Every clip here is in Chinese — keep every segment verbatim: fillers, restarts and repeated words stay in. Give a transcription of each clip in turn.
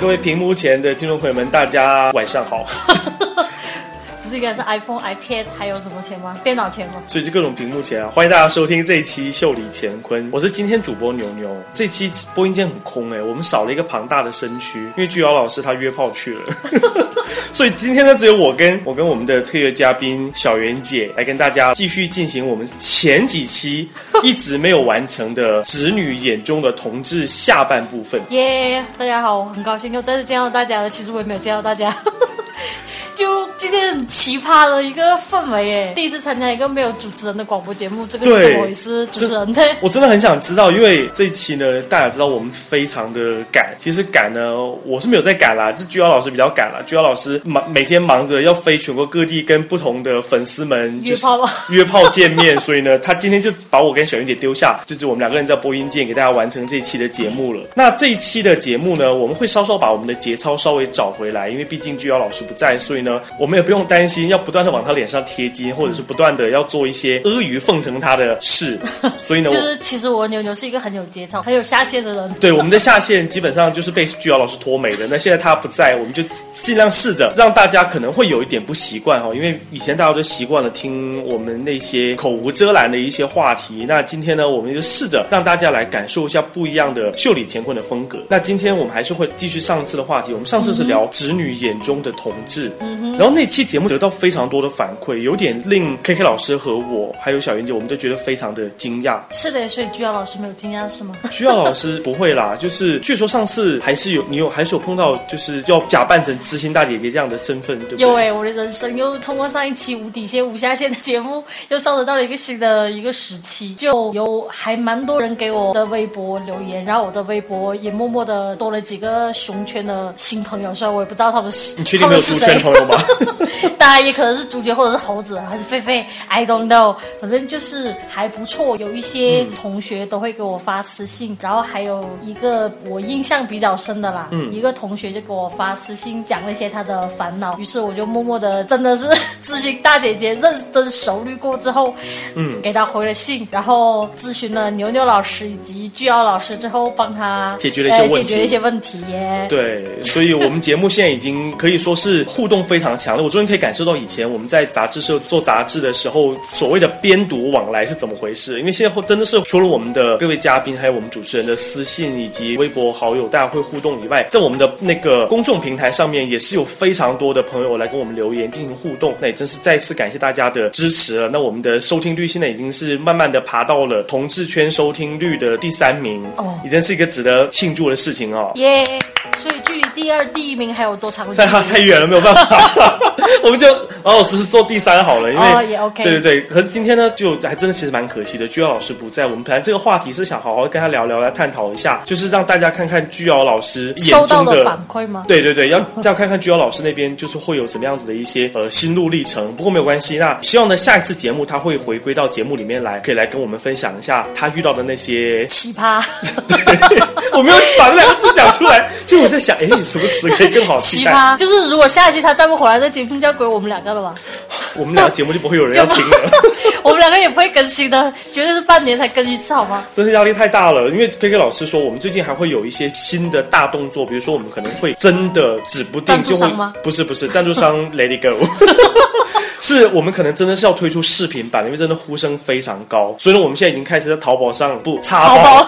各位屏幕前的听众朋友们，大家晚上好。不是应该是 iPhone、iPad 还有什么前吗？电脑前吗？所以就各种屏幕前啊！欢迎大家收听这一期《秀里乾坤》，我是今天主播牛牛。这期播音间很空哎、欸，我们少了一个庞大的身躯，因为巨瑶老师他约炮去了。所以今天呢，只有我跟我跟我们的特约嘉宾小袁姐来跟大家继续进行我们前几期一直没有完成的直女眼中的同志下半部分。耶、yeah, 大家好，我很高兴又再次见到大家了。其实我也没有见到大家。就今天很奇葩的一个氛围耶，第一次参加一个没有主持人的广播节目，这个是怎么回事？主持人呢？我真的很想知道，因为这一期呢，大家知道我们非常的赶，其实赶呢，我是没有在赶啦，这居瑶老师比较赶啦，居瑶老师忙，每天忙着要飞全国各地跟不同的粉丝们约炮约炮见面，所以呢，他今天就把我跟小云姐丢下，就是我们两个人在播音间给大家完成这一期的节目了。那这一期的节目呢，我们会稍稍把我们的节操稍微找回来，因为毕竟居瑶老师不在，所以呢，我们也不用担心要不断的往他脸上贴金，或者是不断的要做一些阿谀奉承他的事。所以呢，就是其实我牛牛是一个很有节操、很有下限的人。对，我们的下限基本上就是被巨瑶老师拖没的。那现在他不在，我们就尽量试着让大家可能会有一点不习惯哈、哦，因为以前大家都习惯了听我们那些口无遮拦的一些话题。那今天呢，我们就试着让大家来感受一下不一样的秀里乾坤的风格。那今天我们还是会继续上次的话题，我们上次是聊直女眼中的同志。嗯、然后那期节目得到非常多的反馈，有点令 K K 老师和我还有小袁姐我们都觉得非常的惊讶。是的，所以居瑶老师没有惊讶是吗？居瑶老师不会啦，就是据说上次还是有你有还是有碰到就是要假扮成知心大姐姐这样的身份，对不对？有哎、欸，我的人生又通过上一期无底线无下限的节目又上升到了一个新的一个时期，就有还蛮多人给我的微博留言，然后我的微博也默默的多了几个熊圈的新朋友，虽然我也不知道他们是你确定没有猪圈的朋友当然也可能是主角或者是猴子还是狒狒 I don't know， 反正就是还不错，有一些同学都会给我发私信、嗯、然后还有一个我印象比较深的啦、嗯、一个同学就给我发私信讲了一些他的烦恼，于是我就默默的真的是知心大姐姐认真熟虑过之后嗯，给他回了信，然后咨询了牛牛老师以及巨瑶老师之后帮他解决了一些问题、呃、解决了一些问题耶。对，所以我们节目现在已经可以说是互动非常强的，我终于可以感受到以前我们在杂志社做杂志的时候所谓的编读往来是怎么回事，因为现在真的是除了我们的各位嘉宾还有我们主持人的私信以及微博好友大家会互动以外，在我们的那个公众平台上面也是有非常多的朋友来跟我们留言进行互动，那也真是再次感谢大家的支持了。那我们的收听率现在已经是慢慢的爬到了同志圈收听率的第三名、哦、也真是一个值得庆祝的事情哦。耶、yeah, 所以距离第二第一名还有多长的距离？太远了没有办法。我们就王老师是做第三好了，因为、oh, yeah, okay. 对对对。可是今天呢，就还真的其实蛮可惜的，巨瑶老师不在。我们本来这个话题是想好好跟他聊聊，来探讨一下，就是让大家看看巨瑶老师眼中的收到的反馈吗？对对对，要要看看巨瑶老师那边就是会有怎么样子的一些呃心路历程。不过没有关系，那希望呢下一次节目他会回归到节目里面来，可以来跟我们分享一下他遇到的那些奇葩。对，我没有把这两个字讲出来，就我在想，哎，什么词可以更好替代？奇葩，就是如果下一期他再不回来，这节目就要归我们两个了吧？我们俩节目就不会有人要听了。我们两个也不会更新的，绝对是半年才更一次，好吗？真是压力太大了，因为 K K 老师说，我们最近还会有一些新的大动作，比如说我们可能会真的指不定就会，不是不是赞助商Let It Go。是我们可能真的是要推出视频版，因为真的呼声非常高，所以呢，我们现在已经开始在淘宝上不插包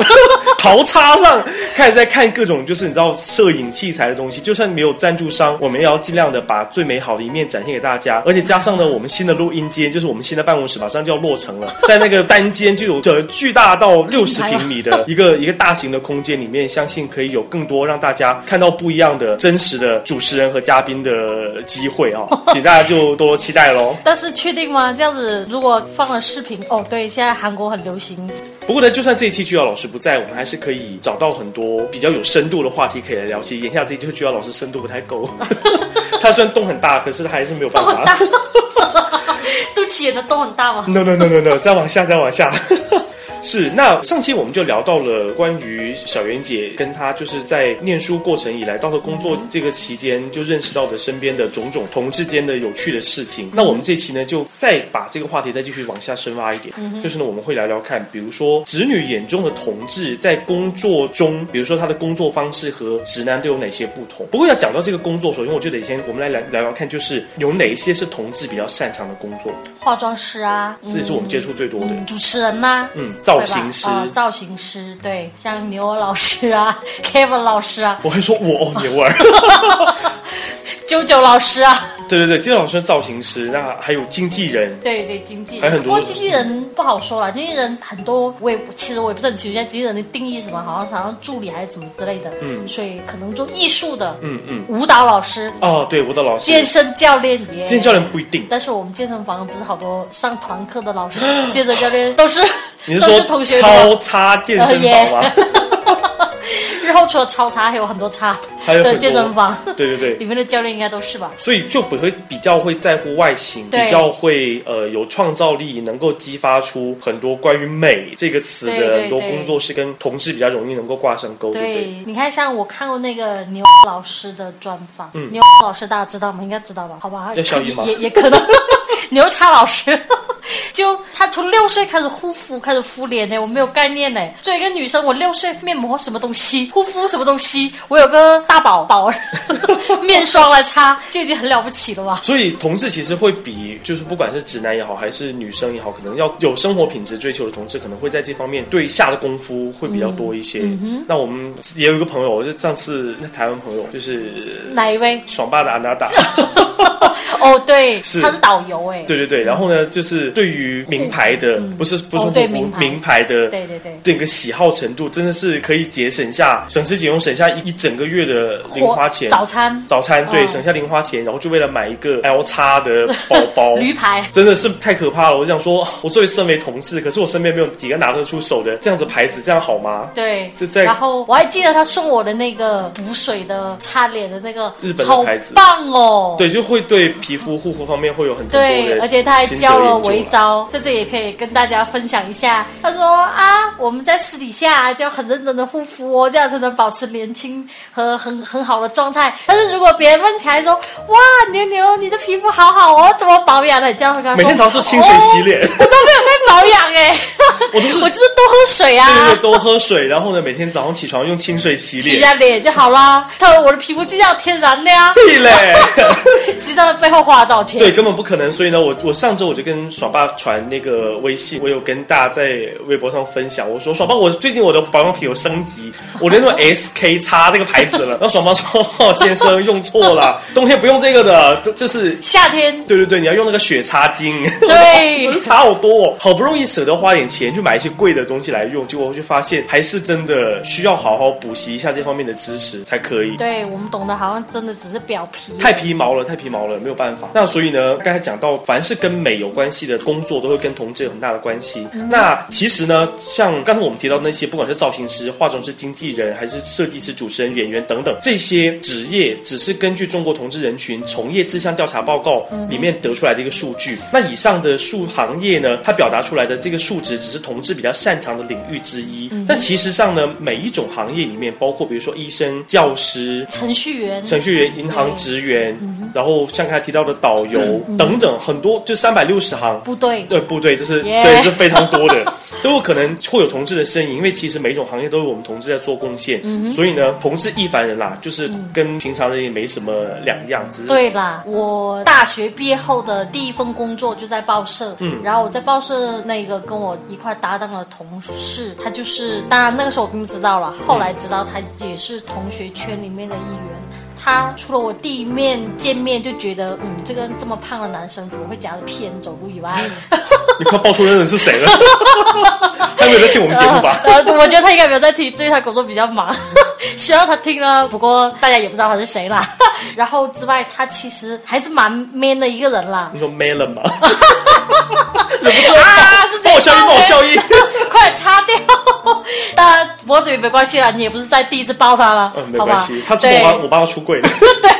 淘叉上开始在看各种就是你知道摄影器材的东西，就算没有赞助商，我们也要尽量的把最美好的一面展现给大家。而且加上呢，我们新的录音间就是我们新的办公室马上就要落成了，在那个单间就有着巨大到六十平米的一个一个大型的空间里面，相信可以有更多让大家看到不一样的真实的主持人和嘉宾的机会啊、哦，请大家就多期待喽。但是确定吗？这样子如果放了视频哦，对，现在韩国很流行。不过呢，就算这一期居瑶老师不在，我们还是可以找到很多比较有深度的话题可以来聊。其实眼下这一期居瑶老师深度不太够，他虽然洞很大，可是他还是没有办法。肚脐眼的洞很大吗 ？No No No No No， 再往下，再往下。是，那上期我们就聊到了关于小袁姐跟她就是在念书过程以来到了工作这个期间就认识到的身边的种种同志间的有趣的事情。那我们这期呢就再把这个话题再继续往下深挖一点，就是呢我们会聊聊看，比如说直女眼中的同志在工作中，比如说她的工作方式和直男都有哪些不同。不过要讲到这个工作，首先我觉得先我们来聊聊看，就是有哪一些是同志比较擅长的工作。化妆师啊，这也是我们接触最多的、嗯、主持人呐、啊，嗯，造型师、呃、造型师，对，像牛儿老师啊 Kevin 老师啊，我还说我牛儿九九老师啊，对对对，九九老师造型师，那还有经纪人，对对，经纪人还很多。不过经纪人不好说啦，经纪人很多，我也其实我也不是很清楚现在经纪人的定义什么，好像好像助理还是什么之类的，嗯，所以可能做艺术的，嗯嗯，舞蹈老师哦，对，舞蹈老师，健身教练也，健身教练不一定，但是我们健身房不是好多上团课的老师，健身教练都是，你是说同学超差健身房吗？日后除了超差还有很多差的健身房，对对对，里面的教练应该都是吧，所以就不会比较会在乎外形，比较会呃有创造力，能够激发出很多关于美这个词的很多工作是跟同志比较容易能够挂上钩， 对, 对, 对, 对, 对, 对, 对你看像我看过那个牛老师的专访、嗯、牛老师大家知道吗？应该知道吧，好吧，叫小姨吗？ 也, 也可能牛叉老师就他从六岁开始护肤，开始敷脸呢，我没有概念呢。作为一个女生，我六岁面膜什么东西，护肤什么东西，我有个大宝宝面霜来擦，就已经很了不起了吧。所以同志其实会比就是不管是直男也好，还是女生也好，可能要有生活品质追求的同志，可能会在这方面对下的功夫会比较多一些。嗯嗯、那我们也有一个朋友，我就上次那台湾朋友就是哪一位？爽爸的安娜达。哦，对，是他是导游哎。对对对，然后呢，就是对于名牌的，嗯、不是不是护肤、哦、名, 名牌的，对对对，整个喜好程度真的是可以节省下，省吃俭用省下 一, 一整个月的零花钱，早餐早餐对、哦，省下零花钱，然后就为了买一个 L 叉的包包，驴牌真的是太可怕了。我想说，我作为身为同事，可是我身边没有几个拿得出手的这样子牌子，这样好吗？对，就在。然后我还记得他送我的那个补水的擦脸的那个日本的牌子，好棒哦。对，就会对皮肤护肤方面会有很多的对，而且他还教了我一招，在这里也可以跟大家分享一下。他说啊，我们在私底下就要很认真的护肤哦，这样才能保持年轻和很很好的状态。但是如果别人问起来说，哇，牛牛你的皮肤好好哦，怎么保养的？你这样跟他说，每天早上做清水洗脸、哦，我都没有在保养哎、欸，我都是我就是多喝水啊，对对对，多喝水，然后呢每天早上起床用清水洗脸，洗下脸就好啦。他说我的皮肤就像天然的呀、啊，对嘞，洗上。背后花了多少钱？对，根本不可能。所以呢，我我上周我就跟爽爸传那个微信，我有跟大家在微博上分享，我说爽爸，我最近我的保养品有升级，我连用 S K 叉这个牌子了。然后爽爸说、哦、先生用错了，冬天不用这个的，这是夏天。对对对，你要用那个雪擦精。对，真是差好多、哦。好不容易舍得花点钱去买一些贵的东西来用，结果我就发现还是真的需要好好补习一下这方面的知识才可以。对，我们懂得好像真的只是表皮，太皮毛了，太皮毛了。没有办法。那所以呢，刚才讲到凡是跟美有关系的工作都会跟同志有很大的关系、嗯、那其实呢，像刚才我们提到那些不管是造型师、化妆师、经纪人，还是设计师、主持人、演员等等，这些职业只是根据中国同志人群从业志向调查报告里面得出来的一个数据、嗯、那以上的数行业呢，它表达出来的这个数值只是同志比较擅长的领域之一、嗯、但其实上呢，每一种行业里面，包括比如说医生、教师、程序员程序员银行职员、嗯、然后像刚才提到的导游、嗯嗯、等等，很多就三百六十行，部队对部队，这是、yeah. 对，这是非常多的都有可能会有同志的身影，因为其实每一种行业都有我们同志在做贡献，嗯、所以呢，同志亦凡人啦，就是跟平常人也没什么两样子。对啦，我大学毕业后的第一份工作就在报社，嗯，然后我在报社那个跟我一块搭档的同事，他就是，当然那个时候我并不知道了，后来知道他也是同学圈里面的一员。他除了我第一面见面就觉得，嗯，这个这么胖的男生怎么会夹着屁眼走路以外，你快爆出那人是谁了？他没有在听我们节目吧？呃，我觉得他应该没有在听，最近他工作比较忙，希望他听了。不过大家也不知道他是谁啦。然后之外，他其实还是蛮 man 的一个人啦。你说 man 了吗？忍不住啊！是谁？帮我消音，帮我消音，快擦掉。但我对没关系啦，你也不是在第一次抱他了，嗯，没关系，他是我我帮他出柜的，对，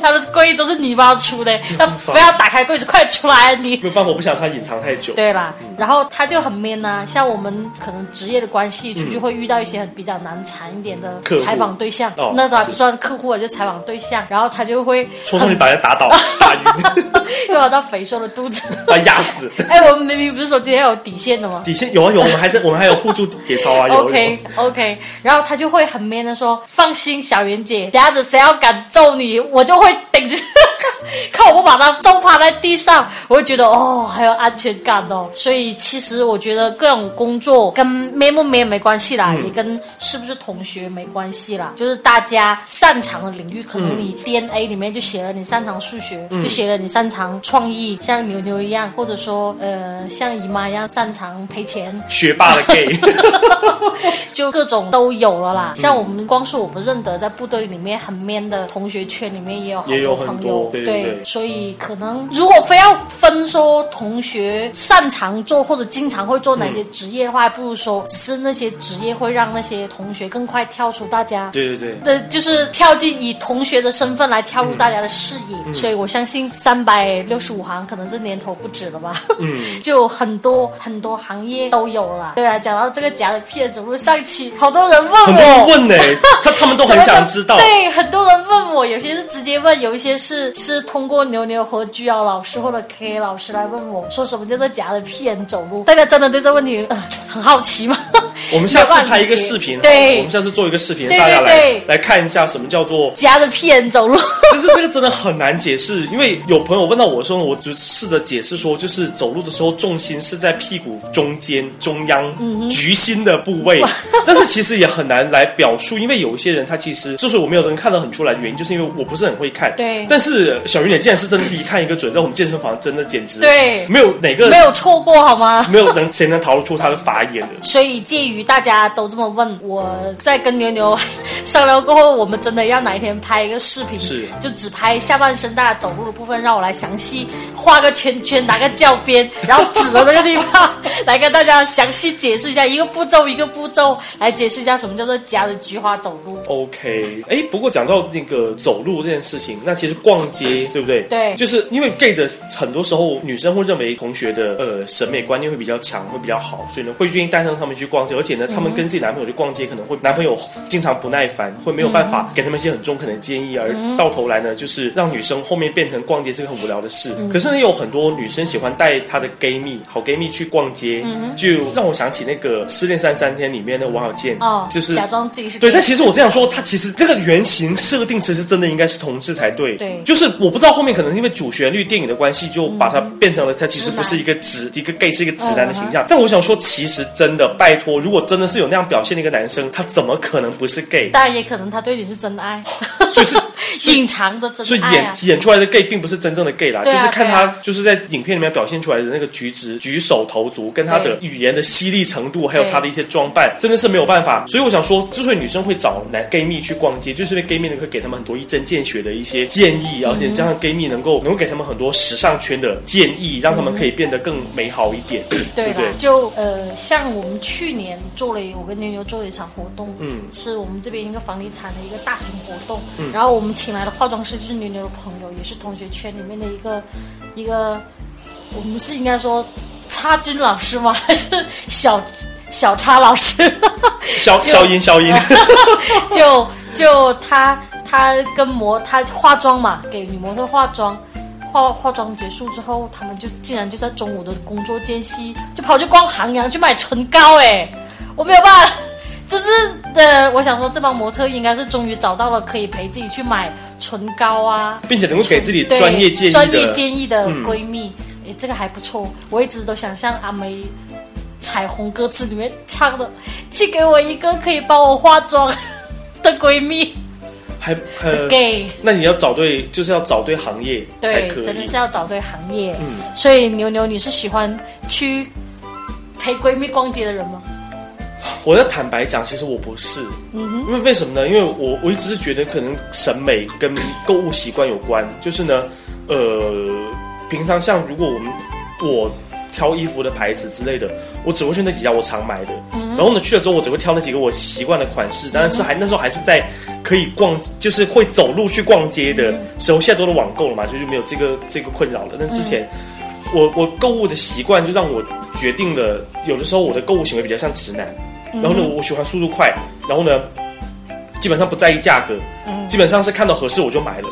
他的柜都是你帮他出的，他不要打开柜子，快出来！你没有办法，我不想他隐藏太久。对啦，嗯、然后他就很 man 啊，像我们可能职业的关系，出去会遇到一些比较难缠一点的采访对象，哦、那时候还不算客户，就采访对象，然后他就会戳中你，把人打倒，打晕，又把他肥瘦的肚子把压死。哎，我们明明不是说今天有底线的吗？底线有啊有，我们还在，我们还有互助节操啊有。OK OK， 然后他就会很 man 的说：“放心，小袁姐，等下子谁要敢揍你，我就会顶住。看我不把他揍趴在地上，我会觉得哦，还有安全感哦。所以其实我觉得各种工作跟 man 不 man 没关系啦，嗯、也跟是不是同学没关系啦。就是大家擅长的领域，可能你 D N A 里面就写了你擅长数学，嗯、就写了你擅长创意，像牛牛一样，或者说呃像姨妈一样擅长赔钱，学霸的 gay。”就各种都有了啦，像我们光是我不认得，在部队里面很 man 的同学圈里面也有好多朋友，对，对对所以可能如果非要分说同学擅长做或者经常会做哪些职业的话，嗯、还不如说只是那些职业会让那些同学更快跳出大家，对对对，对，就是跳进以同学的身份来跳入大家的视野，嗯、所以我相信三百六十五行可能这年头不止了吧，嗯，就很多很多行业都有了。对啊，讲到这个夹的屁眼走路。上期好多人问我，很多人问呢、欸，他他们都很想知道。对，很多人问我，有些是直接问，有一些是是通过牛牛和居瑶老师或者 K 老师来问我，说什么叫做夹着屁眼走路？大家真的对这问题、呃、很好奇吗？我们下次拍一个视频，对，我们下次做一个视频，对对对大家来来看一下什么叫做夹着屁眼走路。其实这个真的很难解释，因为有朋友问到我的时候，我就试着解释说，就是走路的时候重心是在屁股中间中央、嗯、橘心的部位。但是其实也很难来表述，因为有一些人他其实就是我没有人看得很出来的原因，就是因为我不是很会看。对。但是小云姐竟然是真的一看一个准，在我们健身房真的简直对，没有哪个没有错过好吗？没有能谁能逃得出他的法眼的。所以介于大家都这么问，我在跟牛牛商量过后，我们真的要哪一天拍一个视频，是就只拍下半身大家走路的部分，让我来详细画个圈圈，拿个教鞭，然后指着那个地方来跟大家详细解释一下一个步骤一个步骤。来解释一下什么叫做夹着菊花走路。 OK， 哎，不过讲到那个走路这件事情，那其实逛街对不对？对，就是因为 gay 的很多时候女生会认为同学的呃审美观念会比较强，会比较好，所以呢会愿意带上他们去逛街，而且呢他们跟自己男朋友去逛街，可能会男朋友经常不耐烦，会没有办法给他们一些很中肯的建议，而到头来呢就是让女生后面变成逛街是个很无聊的事。可是呢有很多女生喜欢带她的 gay 蜜好 gay 蜜去逛街，就让我想起那个失恋三三天里面的王小贱，哦，就是假装自己是对，但其实我这样说，他其实那个原型设定其实真的应该是同志才对。对，就是我不知道后面可能因为主旋律电影的关系，就把它变成了他其实不是一个直一个 gay， 是一个直男的形象。嗯、但我想说，其实真的拜托，如果真的是有那样表现的一个男生，他怎么可能不是 gay？ 当然也可能他对你是真爱，所以是。隐藏的真爱、啊，所以演演出来的 gay 并不是真正的 gay 啦，啊、就是看他、啊、就是在影片里面表现出来的那个举止、举手投足，跟他的语言的犀利程度，还有他的一些装扮，真的是没有办法。所以我想说，之所以女生会找男 gay 蜜去逛街，就是因为 gay 蜜能够给他们很多一针见血的一些建议，而且加上 gay 蜜能够能够给他们很多时尚圈的建议，让他们可以变得更美好一点，嗯、对不对？就呃，像我们去年做了，我跟牛牛做了一场活动，嗯，是我们这边一个房地产的一个大型活动，嗯、然后我们。请来的化妆师就是牛牛的朋友，也是同学圈里面的一个一个，我们是应该说插军老师吗？还是小小插老师？小小音小音，就就他他跟模他化妆嘛，给女模特化妆。化化妆结束之后，他们就竟然就在中午的工作间隙就跑去逛行阳去买唇膏，哎，我没有办法，这是呃，我想说这帮模特应该是终于找到了可以陪自己去买唇膏啊，并且能够给自己专业建议的专业建议的闺蜜，哎、嗯，这个还不错，我一直都想像阿梅彩虹歌词里面唱的，去给我一个可以帮我化妆的闺蜜。还呃 ，gay， 那你要找对，就是要找对行业才可以，对，真的是要找对行业。嗯，所以牛牛，你是喜欢去陪闺蜜逛街的人吗？我要坦白讲，其实我不是，嗯，因为为什么呢？因为我我一直是觉得可能审美跟购物习惯有关，就是呢，呃，平常像如果我们我挑衣服的牌子之类的，我只会去那几家我常买的，嗯，然后呢去了之后，我只会挑那几个我习惯的款式，但是还那时候还是在。可以逛，就是会走路去逛街的时候，现在都是网购了嘛，就是没有这个这个困扰了。但之前，我我购物的习惯就让我决定了，有的时候我的购物行为比较像直男。然后呢，我喜欢速度快，然后呢，基本上不在意价格，基本上是看到合适我就买了。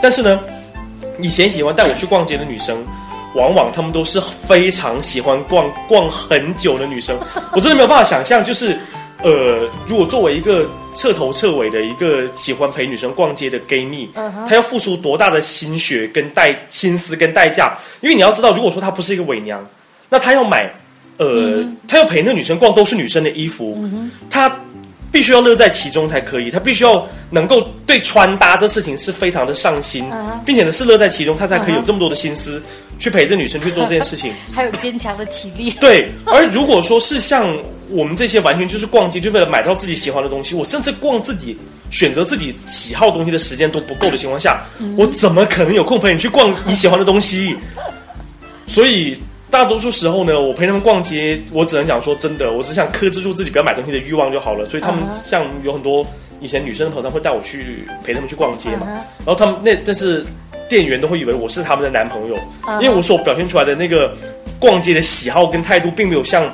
但是呢，以前喜欢带我去逛街的女生，往往她们都是非常喜欢逛逛很久的女生。我真的没有办法想象，就是。呃，如果作为一个彻头彻尾的一个喜欢陪女生逛街的 gay 蜜，她要付出多大的心血跟代心思跟代价？因为你要知道，如果说她不是一个伪娘，那她要买，呃，她要陪那女生逛都是女生的衣服，她必须要乐在其中才可以，她必须要能够对穿搭的事情是非常的上心，并且呢是乐在其中，她才可以有这么多的心思去陪着女生去做这件事情，还有坚强的体力。对，而如果说是像。我们这些完全就是逛街，就为了买到自己喜欢的东西。我甚至逛自己选择自己喜好东西的时间都不够的情况下，我怎么可能有空陪你去逛你喜欢的东西？所以大多数时候呢，我陪他们逛街，我只能讲说真的，我只想克制住自己不要买东西的欲望就好了。所以他们像有很多以前女生的朋友，会带我去陪他们去逛街嘛。然后他们那但是店员都会以为我是他们的男朋友，因为我所表现出来的那个逛街的喜好跟态度，并没有像。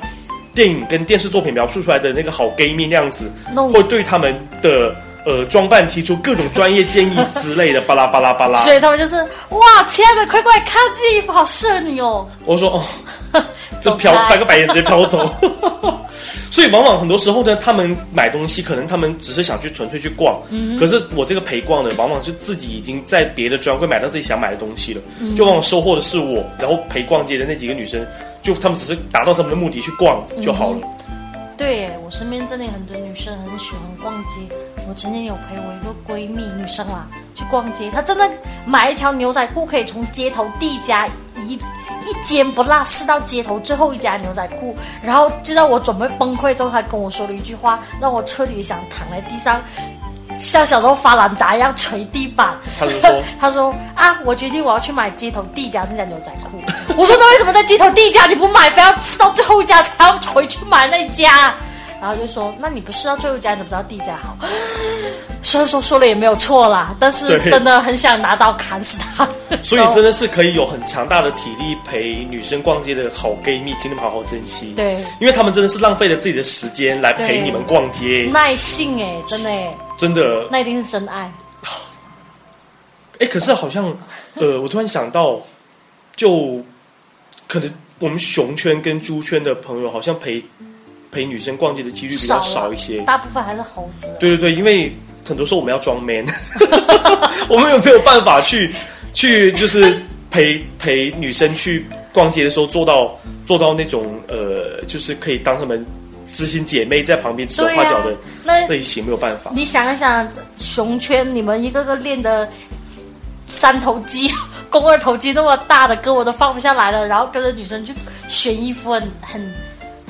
电影跟电视作品描述出来的那个好 gay 蜜那样子，会对他们的呃装扮提出各种专业建议之类的，巴拉巴拉巴拉。所以他们就是哇，亲爱的，快过来看这衣服好适合你哦。我说哦，这飘翻个白眼直接飘走。所以往往很多时候呢，他们买东西可能他们只是想去纯粹去逛，嗯、可是我这个陪逛的往往是自己已经在别的专柜买到自己想买的东西了，嗯、就往往收获的是我，然后陪逛街的那几个女生。就他们只是达到他们的目的去逛就好了。嗯、对，我身边真的很多女生很喜欢逛街。我曾经有陪我一个闺蜜女生啦去逛街，她真的买一条牛仔裤可以从街头第一家一一间不落试到街头最后一家牛仔裤，然后就在我准备崩溃之后，她跟我说了一句话，让我彻底想躺在地上。像小时候发烂渣一样捶地板。他说：“他说啊，我决定我要去买街头第一家那家牛仔裤。”我说：“那为什么在街头第一家你不买，非要吃到最后一家才要回去买那家？”然后就说：“那你不吃到最后一家，你怎么知道第一家好？”虽然说说了也没有错啦，但是真的很想拿刀砍死他。所以真的是可以有很强大的体力陪女生逛街的好 gay 蜜，请你们好好珍惜。对，因为他们真的是浪费了自己的时间来陪你们逛街，耐性哎、欸，真的、欸。真的，那一定是真爱。哎，可是好像，呃，我突然想到，就可能我们熊圈跟猪圈的朋友，好像陪陪女生逛街的几率比较少一些，大部分还是猴子。对对对，因为很多时候我们要装 man， 我们有没有办法去去就是陪陪女生去逛街的时候做到做到那种呃，就是可以当他们。知心姐妹在旁边指手画脚的类型、啊、没有办法。你想一想，熊圈你们一个个练的三头肌、肱二头肌那么大的歌我都放不下来了，然后跟着女生去选衣服很，很很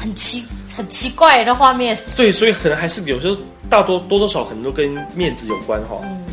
很奇很奇怪的画面。对，所以可能还是有时候大多多多少可能都跟面子有关哈、哦。嗯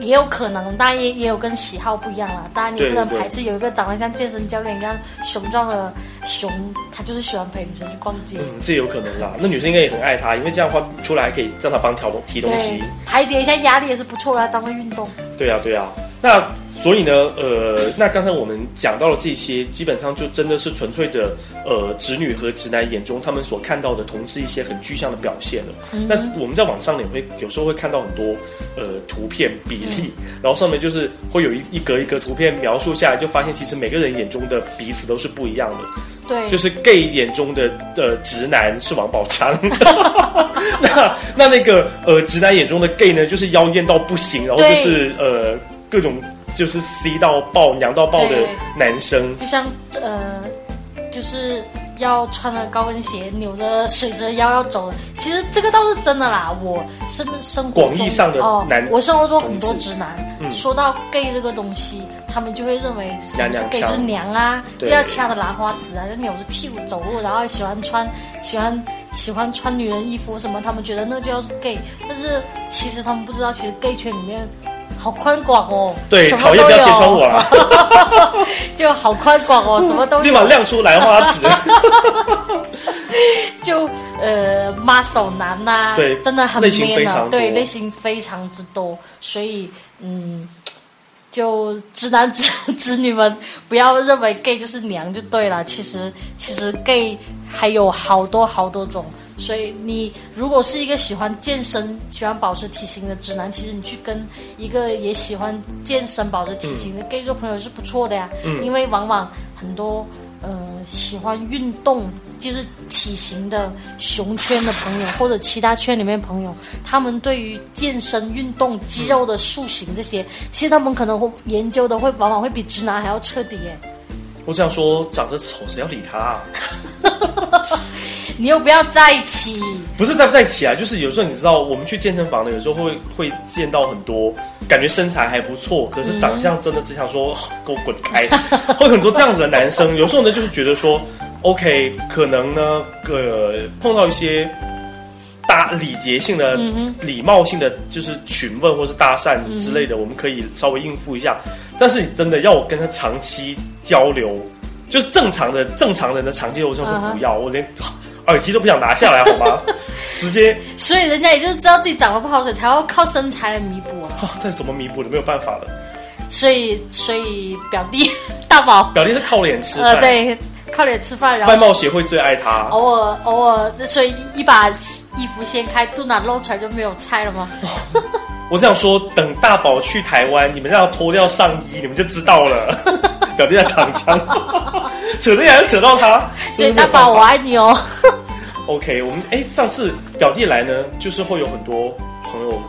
也有可能，当然也也有跟喜好不一样啦。当然你不能排斥有一个长得像健身教练一样雄壮的熊，他就是喜欢陪女生去逛街。嗯，这有可能啦。那女生应该也很爱他，因为这样的话出来还可以让他帮挑提东西，排解一下压力也是不错啦，当个运动。对啊对啊。那所以呢，呃，那刚才我们讲到了这些，基本上就真的是纯粹的，呃，直女和直男眼中他们所看到的同志一些很具象的表现了。嗯、那我们在网上也会有时候会看到很多呃图片比例、嗯，然后上面就是会有一一格一格图片描述下来，就发现其实每个人眼中的彼此都是不一样的。对，就是 gay 眼中的呃直男是王宝强，那那那个呃直男眼中的 gay 呢，就是妖艳到不行，然后就是呃各种。就是 C 到爆、娘到爆的男生，就像呃，就是要穿着高跟鞋、扭着水蛇腰要走的。其实这个倒是真的啦，我生生活中广义上的男、哦，我生活中很多直男、嗯、说到 gay 这个东西，他们就会认为是不是 gay 就是娘啊，又要掐着兰花指啊，就扭着屁股走路，然后喜欢穿喜欢。喜欢穿女人衣服什么，他们觉得那就要是 gay， 但是其实他们不知道，其实 gay 圈里面好宽广哦。对，讨厌不要揭穿我啦，就好宽广哦，什么都有。立马亮出兰花指，就呃muscle男呐、啊，对，真的很 man 啊，对，类型非常之多，所以嗯。就直男直直女们不要认为 gay 就是娘就对了，其实其实 gay 还有好多好多种，所以你如果是一个喜欢健身、喜欢保持体型的直男，其实你去跟一个也喜欢健身、保持体型的 gay 做朋友是不错的呀，嗯、因为往往很多呃喜欢运动就是体型的熊圈的朋友，或者其他圈里面朋友，他们对于健身运动肌肉的塑形这些，其实他们可能会研究的会往往会比直男还要彻底耶。我想说长得丑谁要理他啊你又不要在一起，不是在不在一起啊，就是有时候你知道我们去健身房的，有时候会会见到很多感觉身材还不错，可是长相真的只想说、嗯、给我滚开会很多这样子的男生，有时候呢就是觉得说 OK 可能呢呃碰到一些搭礼节性的、嗯、礼貌性的就是询问或是搭讪之类的、嗯、我们可以稍微应付一下，但是你真的要我跟他长期交流，就是正常的正常人的长期流程会不要、啊、我连耳机都不想拿下来，好吗？直接，所以人家也就是知道自己长得不好，所以才要靠身材来弥补啊。哦，这怎么弥补的？没有办法了。所以，所以表弟大宝，表弟是靠脸吃饭，呃，对，靠脸吃饭。然后外貌协会最爱他。偶尔，偶尔，所以一把衣服掀开，肚腩露出来就没有菜了吗？哦、我是想说，等大宝去台湾，你们让他脱掉上衣，你们就知道了。表弟在躺枪扯这还是扯到他，所以大宝我爱你哦OK 我们哎，上次表弟来呢就是会有很多朋友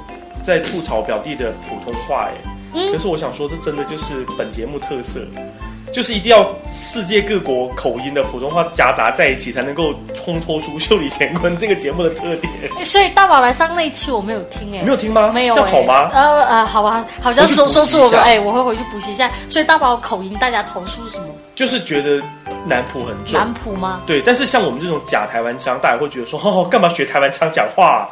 在吐槽表弟的普通话哎、嗯，可是我想说这真的就是本节目特色，就是一定要世界各国口音的普通话夹杂在一起才能够烘托出秀里乾坤这个节目的特点。所以大宝来上那一期我没有听哎、欸，没有听吗？没有、欸，这样好吗？呃呃，好吧，好像说说是我们哎、欸，我会回去补习一下。所以大宝口音大家投诉什么？就是觉得南普很重。南普吗？对，但是像我们这种假台湾腔，大家会觉得说，哦，干嘛学台湾腔讲话、啊？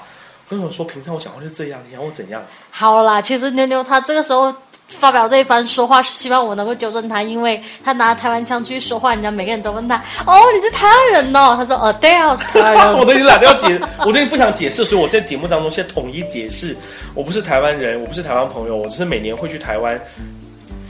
跟我说，平常我讲话就这样，你想我怎样？好啦，其实妞妞她这个时候。发表这一番说话是希望我能够纠正他，因为他拿台湾腔去说话，人家每个人都问他哦你是台湾人哦，他说哦对啊我是台湾人我都已经懒得要解我都已经不想解释，所以我在节目当中现在统一解释，我不是台湾人，我不是台湾朋友，我只是每年会去台湾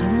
Don't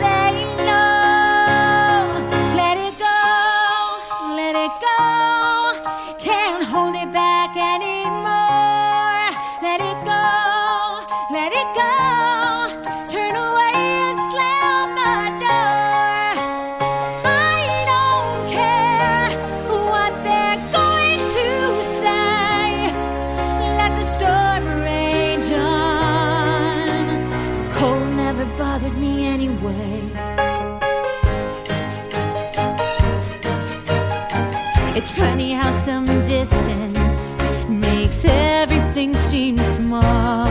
they know. Let it go, let it go. Can't hold it back anymore. Let it go, let it go. Turn away and slam the door.Bothered me anyway. It's funny how some distance makes everything seem small,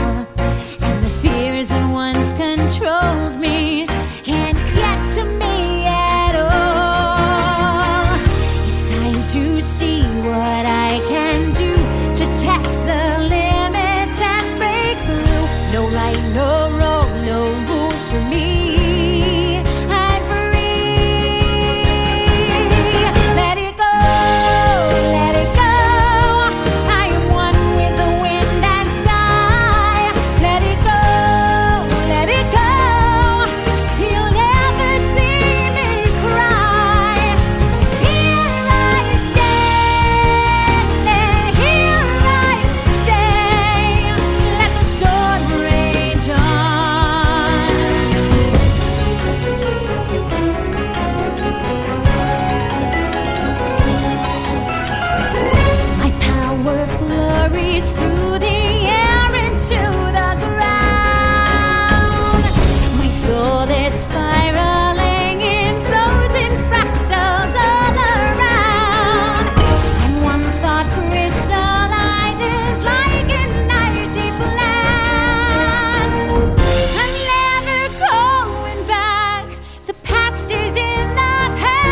and the fears that once controlled me can't get to me at all. It's time to see what I can do to test the limits and break through. No light, no road, no rules.For me, I'm free. Let it go, let it go. I am one with the wind and sky. Let it go, let it go. You'll never see me cry. Here I stand, and here I stay. Let the storm rage on.Through the air into the ground, my soul is spiraling in frozen fractals all around, and one thought crystallizes like an icy blast. I'm never going back. The past is in the past.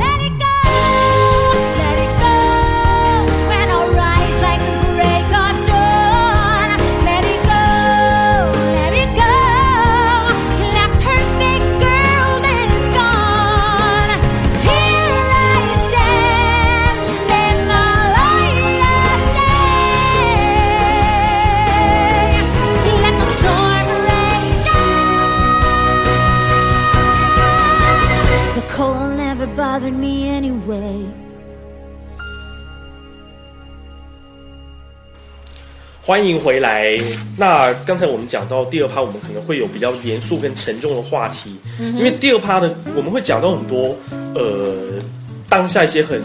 Let it go.Bothered me anyway. 欢迎回来。那刚才我们讲到第二趴，我们可能会有比较严肃跟沉重的话题，嗯、因为第二趴呢，我们会讲到很多呃当下一些很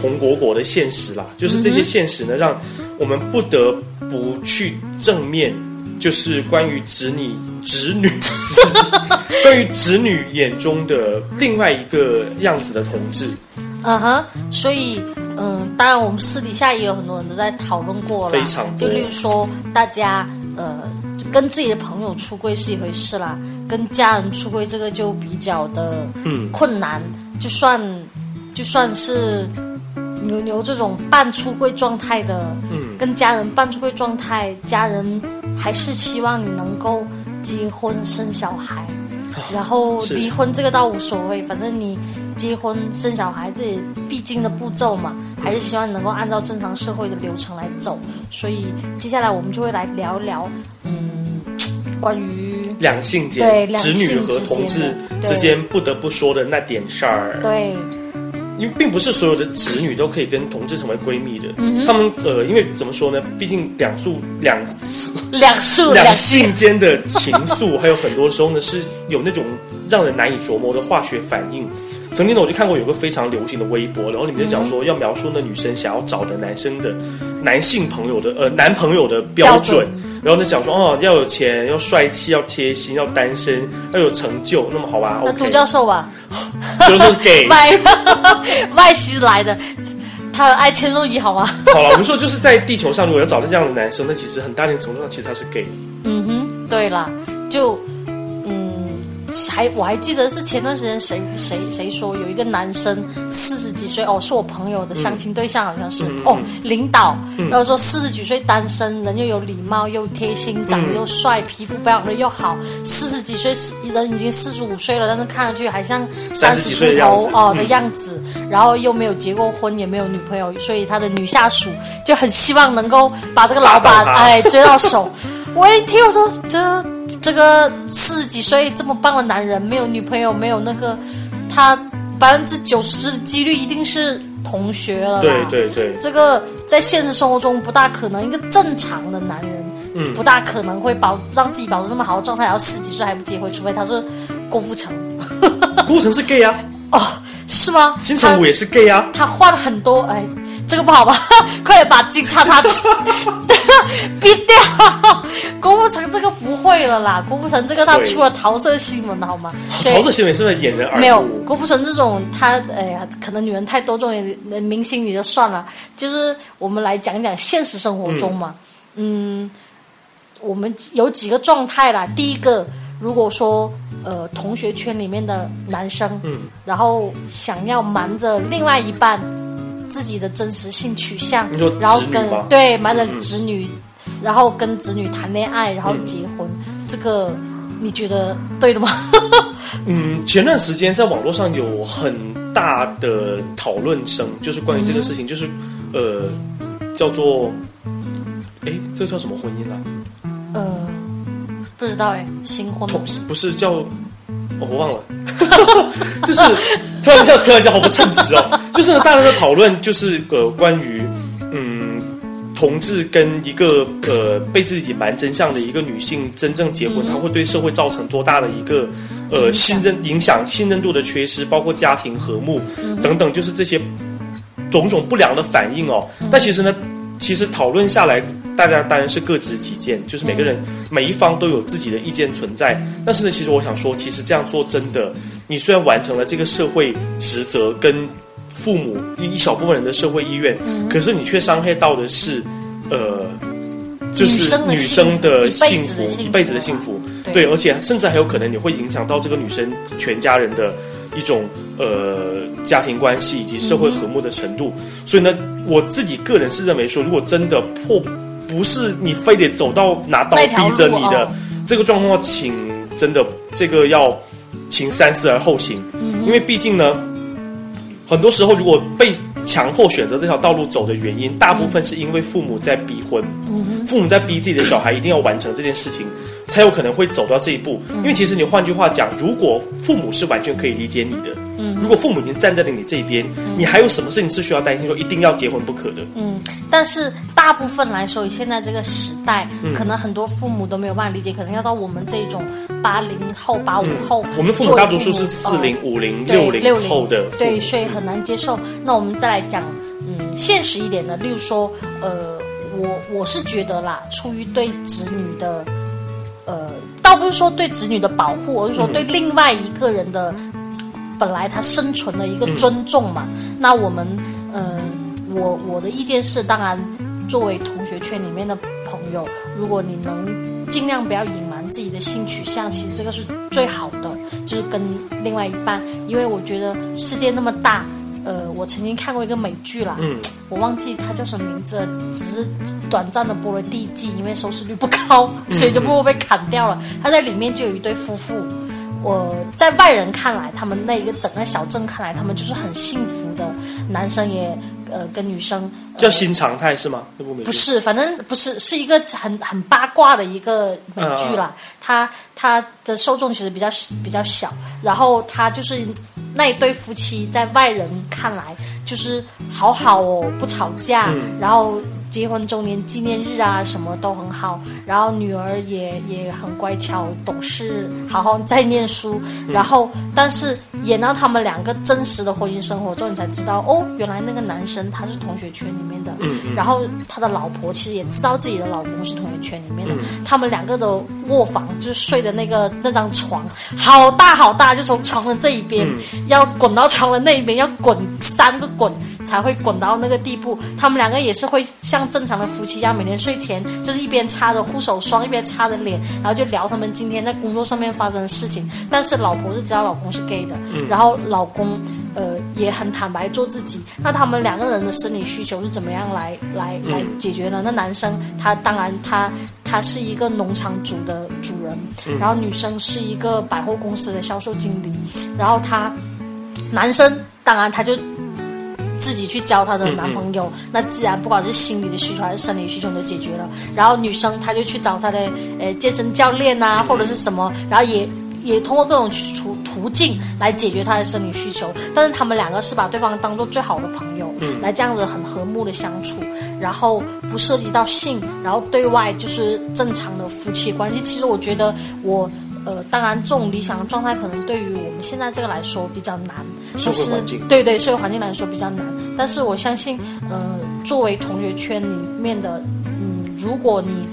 红果果的现实啦，就是这些现实呢，嗯、让我们不得不去正面。就是关于直女直女关于直女眼中的另外一个样子的同志。嗯哼、uh-huh, 所以嗯，当然我们私底下也有很多人都在讨论过了，非常多。就例如说大家呃跟自己的朋友出柜是一回事啦，跟家人出柜这个就比较的困难、嗯、就算就算是牛牛这种半出柜状态的，嗯，跟家人半出柜状态，家人还是希望你能够结婚生小孩，然后离婚这个倒无所谓，反正你结婚生小孩这必经的步骤嘛，还是希望你能够按照正常社会的流程来走。所以接下来我们就会来聊一聊，嗯，关于两性间，对，直女和同志之间不得不说的那点事儿。对。因为并不是所有的直女都可以跟同志成为闺蜜的，嗯，他们呃，因为怎么说呢？毕竟两数两两数两性间的情愫，还有很多时候呢是有那种让人难以琢磨的化学反应。曾经呢，我就看过有个非常流行的微博，然后里面就讲说要描述那女生想要找的男生的男性朋友的呃男朋友的标准。然后呢，讲说哦，要有钱，要帅气，要贴心，要单身，要有成就，那么好吧？那独教授吧，就是给外外星来的，他很爱吃肉泥，好吗？好了，我们说就是在地球上，如果要找到这样的男生，那其实很大的程度上，其实他是 gay。嗯哼，对啦，就嗯，还我还记得是前段时间谁谁谁说有一个男生四十几岁哦，是我朋友的相亲对象，好像是，嗯，哦，领导，嗯，然后说四十几岁单身，人又有礼貌又贴心，长得又帅，嗯，皮肤保养的又好，四十几岁人已经四十五岁了，但是看上去还像三十出头哦的样子，嗯，然后又没有结过婚，也没有女朋友，所以他的女下属就很希望能够把这个老板哎追到手。我一听我说这这个四十几岁这么棒的男人，没有女朋友，没有那个，他百分之九十的几率一定是同学了啦。对对对，这个在现实生活中不大可能，一个正常的男人，嗯，不大可能会保让自己保持这么好的状态，然后十几岁还不结婚，除非他是郭富城。郭富城是 gay 啊？哦，是吗？金城武也是 gay 啊？他换了很多，哎，这个不好吧？快点把金叉叉逼掉！郭富城这个不会了啦，郭富城这个他出了桃色新闻了好吗？桃色新闻是不是掩人耳目？没有，郭富城这种他哎呀，可能女人太多，这种明星你就算了。就是我们来讲讲现实生活中嘛，嗯，嗯，我们有几个状态啦。第一个，如果说呃同学圈里面的男生，嗯，然后想要瞒着另外一半自己的真实性取向，然后跟对瞒着直女，嗯，然后跟直女谈恋爱，然后结婚，嗯，这个你觉得对的吗？嗯，前段时间在网络上有很大的讨论声，就是关于这个事情，嗯，就是呃叫做哎这叫什么婚姻啊？呃，不知道哎，新婚不是叫。哦，我忘了，就是突然叫突然叫好不称职哦。就是呢，大家在讨论，就是呃，关于嗯，同志跟一个呃被自己隐瞒真相的一个女性真正结婚，她会对社会造成多大的一个呃信任影响、信任度的缺失，包括家庭和睦等等，就是这些种种不良的反应哦。但其实呢，其实讨论下来。大家当然是各执己见，就是每个人每一方都有自己的意见存在。但是呢，其实我想说，其实这样做真的，你虽然完成了这个社会职责跟父母一小部分人的社会意愿，可是你却伤害到的是，呃，就是女生的幸福，一辈子的幸福。对，而且甚至还有可能你会影响到这个女生全家人的一种呃家庭关系以及社会和睦的程度。所以呢，我自己个人是认为说，如果真的破。不是你非得走到拿刀逼着你的，哦，这个状况，请真的这个要请三思而后行，嗯，因为毕竟呢，很多时候如果被强迫选择这条道路走的原因，大部分是因为父母在逼婚，嗯，父母在逼自己的小孩一定要完成这件事情，才有可能会走到这一步。因为其实你换句话讲，如果父母是完全可以理解你的，嗯，如果父母已经站在了你这边，嗯，你还有什么事情是需要担心说一定要结婚不可的？嗯，但是大部分来说，以现在这个时代，嗯，可能很多父母都没有办法理解，可能要到我们这种八零后、八五后，嗯，我们父母大多数是四零、五零、六零后的父母，对，所以很难接受。那我们再来讲，嗯，现实一点的，例如说，呃，我我是觉得啦，出于对子女的，呃，倒不是说对子女的保护，而是说对另外一个人的。本来他生存的一个尊重嘛，嗯，那我们，呃，我我的意见是，当然，作为同学圈里面的朋友，如果你能尽量不要隐瞒自己的性取向，其实这个是最好的，就是跟另外一半，因为我觉得世界那么大，呃，我曾经看过一个美剧啦，嗯，我忘记它叫什么名字了，只是短暂的播了第一季，因为收视率不高，所以就不会被砍掉了。它在里面就有一对夫妇，我在外人看来，他们那个整个小镇看来，他们就是很幸福的，男生也呃跟女生、呃、叫新常态是吗？那部美剧不是，反正不是，是一个很很八卦的一个美剧啦。它它的受众其实比较比较小，然后它就是那一对夫妻在外人看来就是好好哦，不吵架，嗯、然后。结婚周年纪念日啊，什么都很好，然后女儿也也很乖巧懂事，好好在念书，然后但是演到他们两个真实的婚姻生活之后，你才知道哦，原来那个男生他是同学圈里面的，然后他的老婆其实也知道自己的老公是同学圈里面的，他们两个的卧房就是睡的那个那张床好大好大，就从床的这一边要滚到床的那一边，要滚三个滚才会滚到那个地步。他们两个也是会像正常的夫妻一样，每天睡前就是一边擦着护手霜一边擦着脸，然后就聊他们今天在工作上面发生的事情。但是老婆是知道老公是 gay 的，然后老公呃也很坦白做自己。那他们两个人的生理需求是怎么样来来来解决呢？那男生他当然他他是一个农场主的主人，然后女生是一个百货公司的销售经理，然后他男生当然他就自己去交她的男朋友，嗯嗯，那自然不管是心理的需求还是生理需求都解决了。然后女生她就去找她的呃健身教练啊，或者是什么，然后也也通过各种途途径来解决她的生理需求。但是他们两个是把对方当做最好的朋友，嗯，来这样子很和睦的相处，然后不涉及到性，然后对外就是正常的夫妻关系。其实我觉得我。呃，当然，这种理想的状态可能对于我们现在这个来说比较难，但是对对社会环境来说比较难。但是我相信，呃，作为同学圈里面的，嗯，如果你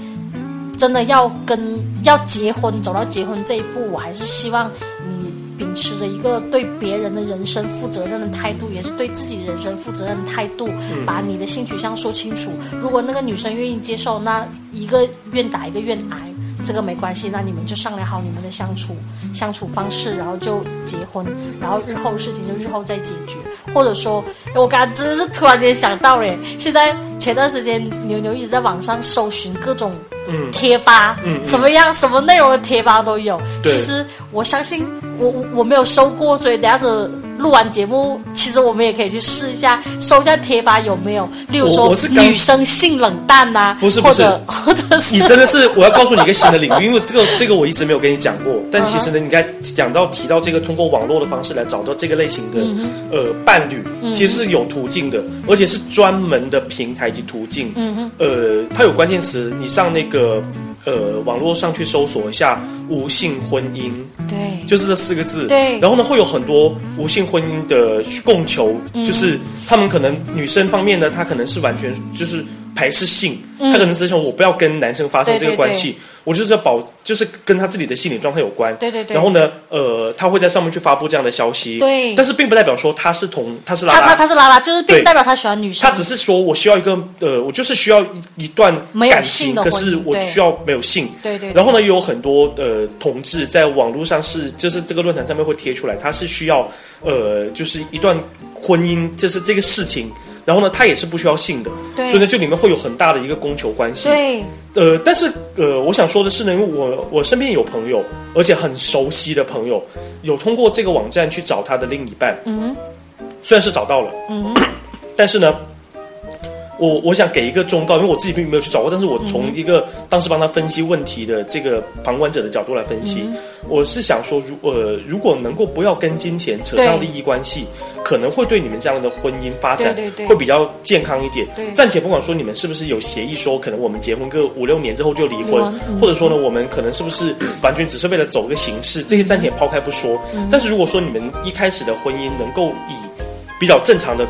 真的要跟要结婚，走到结婚这一步，我还是希望你秉持着一个对别人的人生负责任的态度，也是对自己的人生负责任的态度，嗯，把你的性取向说清楚。如果那个女生愿意接受，那一个愿打一个愿挨。这个没关系，那你们就商量好你们的相处相处方式，然后就结婚，然后日后事情就日后再解决。或者说我刚刚真的是突然间想到了，现在前段时间牛牛一直在网上搜寻各种贴吧，嗯，什么样，嗯，什么内容的贴吧都有。其实我相信我我没有搜过，所以等下子录完节目其实我们也可以去试一下，搜一下贴吧有没有，例如说女生性冷淡啊，不是不是或者是你真的是我要告诉你一个新的领域因为这个这个我一直没有跟你讲过，但其实呢你刚才讲到提到这个通过网络的方式来找到这个类型的，嗯，呃伴侣其实是有途径的，嗯，而且是专门的平台及途径，嗯，呃它有关键词，你上那个呃，网络上去搜索一下无性婚姻，对，就是这四个字，对。然后呢，会有很多无性婚姻的供求，嗯，就是他们可能女生方面呢，她可能是完全就是排斥性，嗯，她可能只想我不要跟男生发生这个关系，对对对，我就是要保，就是跟她自己的心理状态有关，对对对。然后呢，呃，她会在上面去发布这样的消息，对。但是并不代表说她是同，她是拉拉，她她她是拉拉，就是并不代表她喜欢女生，她只是说我需要一个，呃，我就是需要一段感情，可是我需要没有。性，对对对。然后呢，也有很多呃同志在网络上是，就是这个论坛上面会贴出来，他是需要呃，就是一段婚姻，就是这个事情。然后呢，他也是不需要性的，所以呢，这里面会有很大的一个供求关系。对，呃，但是呃，我想说的是呢，因为我我身边有朋友，而且很熟悉的朋友，有通过这个网站去找他的另一半。嗯，虽然是找到了，嗯，但是呢。我我想给一个忠告，因为我自己并没有去找过，但是我从一个当时帮他分析问题的这个旁观者的角度来分析，嗯，我是想说，如呃，如果能够不要跟金钱扯上利益关系，可能会对你们这样的婚姻发展对对对会比较健康一点。暂且不管说你们是不是有协议说，可能我们结婚个五六年之后就离婚，嗯，或者说呢，我们可能是不是完全只是为了走个形式，这些暂且抛开不说，嗯。但是如果说你们一开始的婚姻能够以比较正常的。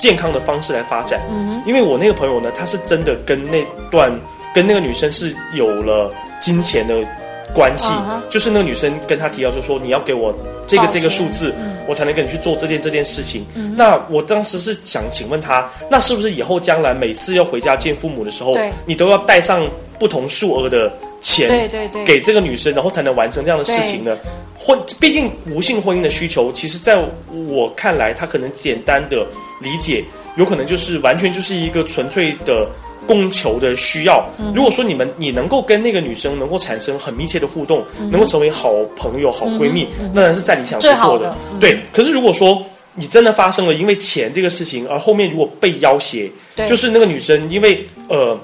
健康的方式来发展，嗯，因为我那个朋友呢，他是真的跟那段跟那个女生是有了金钱的关系，啊，就是那个女生跟他提到就说你要给我这个这个数字，嗯，我才能跟你去做这件这件事情，嗯。那我当时是想请问他，那是不是以后将来每次要回家见父母的时候，你都要带上不同数额的钱给这个女生，然后才能完成这样的事情呢？婚，毕竟无性婚姻的需求，其实在我看来，它可能简单的理解，有可能就是完全就是一个纯粹的供求的需要。如果说你们你能够跟那个女生能够产生很密切的互动，嗯、能够成为好朋友、好闺蜜，嗯、那当然是再理想不过的。的嗯、对，可是如果说你真的发生了因为钱这个事情，而后面如果被要挟，就是那个女生因为呃，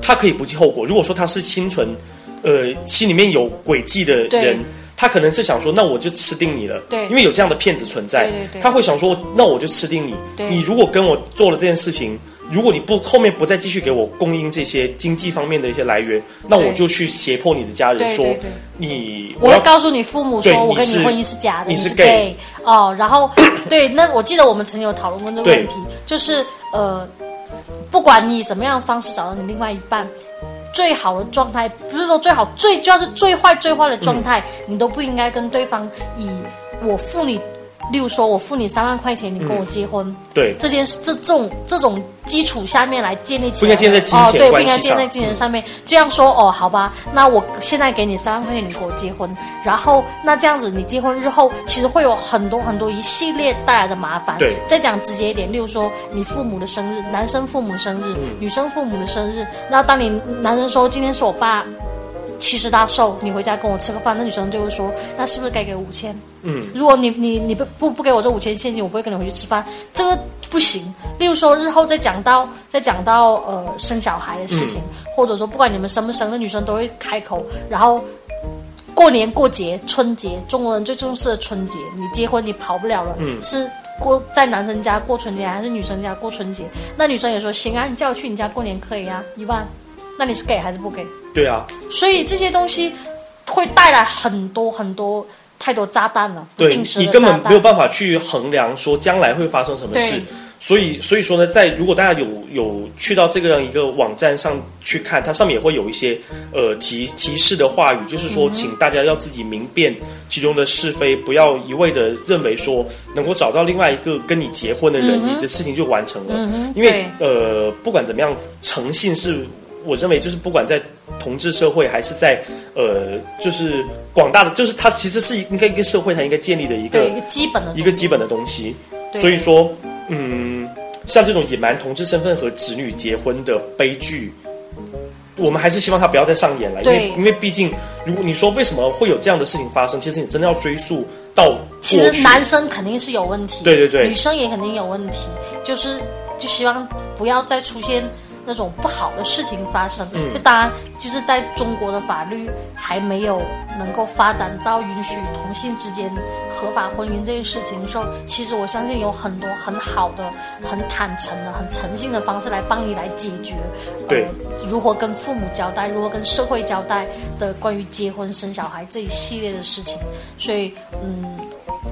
她可以不计后果。如果说她是心存呃心里面有诡计的人，她可能是想说，那我就吃定你了。对，因为有这样的骗子存在，对对对，她会想说，那我就吃定你。你如果跟我做了这件事情。如果你不后面不再继续给我供应这些经济方面的一些来源，那我就去胁迫你的家人说，对对对，你我要告诉你父母说我跟你婚姻是假的，你 是, 你是 gay 哦。然后对，那我记得我们曾经有讨论过这个问题，就是呃，不管你什么样的方式找到你另外一半，最好的状态不是说最好，最主要是最坏最坏的状态，嗯、你都不应该跟对方以我付你。例如说，我付你三万块钱，你跟我结婚，嗯、对这件事，这这种这种基础下面来建立起来，不应该建立在金钱关系上，哦，对，不应该建立在金钱上面。嗯、这样说哦，好吧，那我现在给你三万块钱，你跟我结婚，然后那这样子，你结婚日后其实会有很多很多一系列带来的麻烦。对，再讲直接一点，例如说你父母的生日，男生父母生日，嗯、女生父母的生日，那当你男生说今天是我爸七十大寿，你回家跟我吃个饭，那女生就会说，那是不是该给五千？嗯，如果你你你不不不给我这五千现金，我不会跟你回去吃饭，这个不行。例如说，日后再讲到再讲到呃生小孩的事情，嗯、或者说不管你们生不生，那女生都会开口。然后过年过节、春节，中国人最重视的春节，你结婚你跑不了了，嗯、是过在男生家过春节还是女生家过春节？那女生也说行啊，你叫我去你家过年可以啊，一万，那你是给还是不给？对啊，所以这些东西会带来很多很多。太多炸弹了，对，你根本没有办法去衡量说将来会发生什么事，所以所以说呢，在如果大家有有去到这个样一个网站上去看，它上面也会有一些呃提提示的话语，就是说，请大家要自己明辨其中的是非，不要一味的认为说能够找到另外一个跟你结婚的人，嗯、你的事情就完成了，嗯、因为呃不管怎么样，诚信是。我认为就是不管在同志社会还是在呃，就是广大的，就是它其实是应该一个社会它应该建立的一个一个基本的一个基本的东西。所以说，嗯，像这种隐瞒同志身份和子女结婚的悲剧，我们还是希望它不要再上演了。因为因为毕竟，如果你说为什么会有这样的事情发生，其实你真的要追溯到，其实男生肯定是有问题，对对对，女生也肯定有问题，就是就希望不要再出现。那种不好的事情发生，嗯、就当然就是在中国的法律还没有能够发展到允许同性之间合法婚姻这件事情的时候，其实我相信有很多很好的、很坦诚的、很诚信的方式来帮你来解决，对、呃，如何跟父母交代、如何跟社会交代的关于结婚、生小孩这一系列的事情。所以，嗯，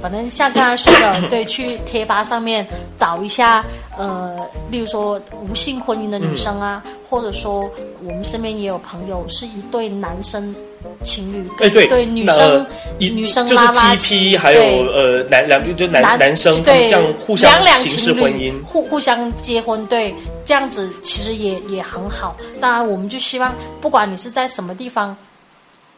反正像刚才说的，对，去贴吧上面找一下。呃，例如说无性婚姻的女生啊，嗯、或者说我们身边也有朋友是一对男生情侣，哎对，对女生、呃、女生妈妈就是 T P， 还有呃男两就男 男, 男生这样互相形式婚姻，互互相结婚，对，这样子其实也也很好。当然，我们就希望不管你是在什么地方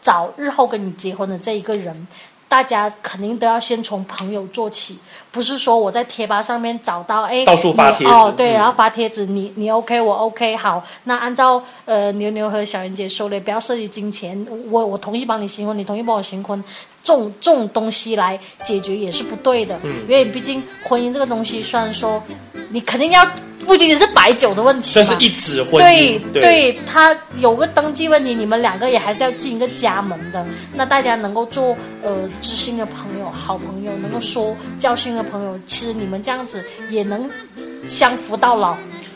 找日后跟你结婚的这一个人。大家肯定都要先从朋友做起，不是说我在贴吧上面找到，哎，到处发帖子，哦，对，嗯、然后发帖子，你你 OK， 我 OK， 好，那按照呃牛牛和小云姐说的，不要涉及金钱，我我同意帮你行婚，你同意帮我行婚，这种这种东西来解决也是不对的，嗯、因为毕竟婚姻这个东西，虽然说你肯定要。不仅仅是白酒的问题，算是一纸婚姻，对 对, 对，他有个登记问题，你们两个也还是要进一个家门的。那大家能够做呃知心的朋友、好朋友，能够说交心的朋友，其实你们这样子也能相扶到老。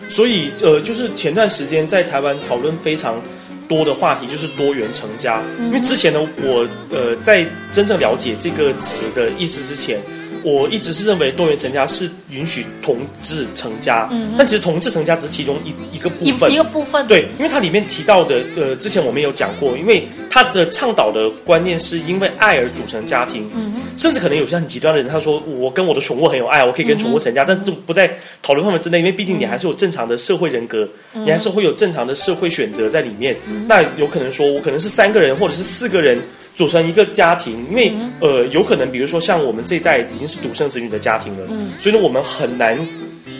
所以呃，就是前段时间在台湾讨论非常多的话题，就是多元成家。嗯、因为之前呢，我呃在真正了解这个词的意思之前。我一直是认为多元成家是允许同志成家，嗯、但其实同志成家只是其中一一个部分，一个部分对，因为它里面提到的，呃，之前我们有讲过，因为它的倡导的观念是因为爱而组成家庭，嗯、甚至可能有些很极端的人，他说我跟我的宠物很有爱，我可以跟宠物成家，嗯、但这不在讨论范围之内，因为毕竟你还是有正常的社会人格，嗯、你还是会有正常的社会选择在里面，嗯、那有可能说我可能是三个人或者是四个人。组成一个家庭，因为、嗯、呃，有可能比如说像我们这一代已经是独生子女的家庭了，嗯，所以呢，我们很难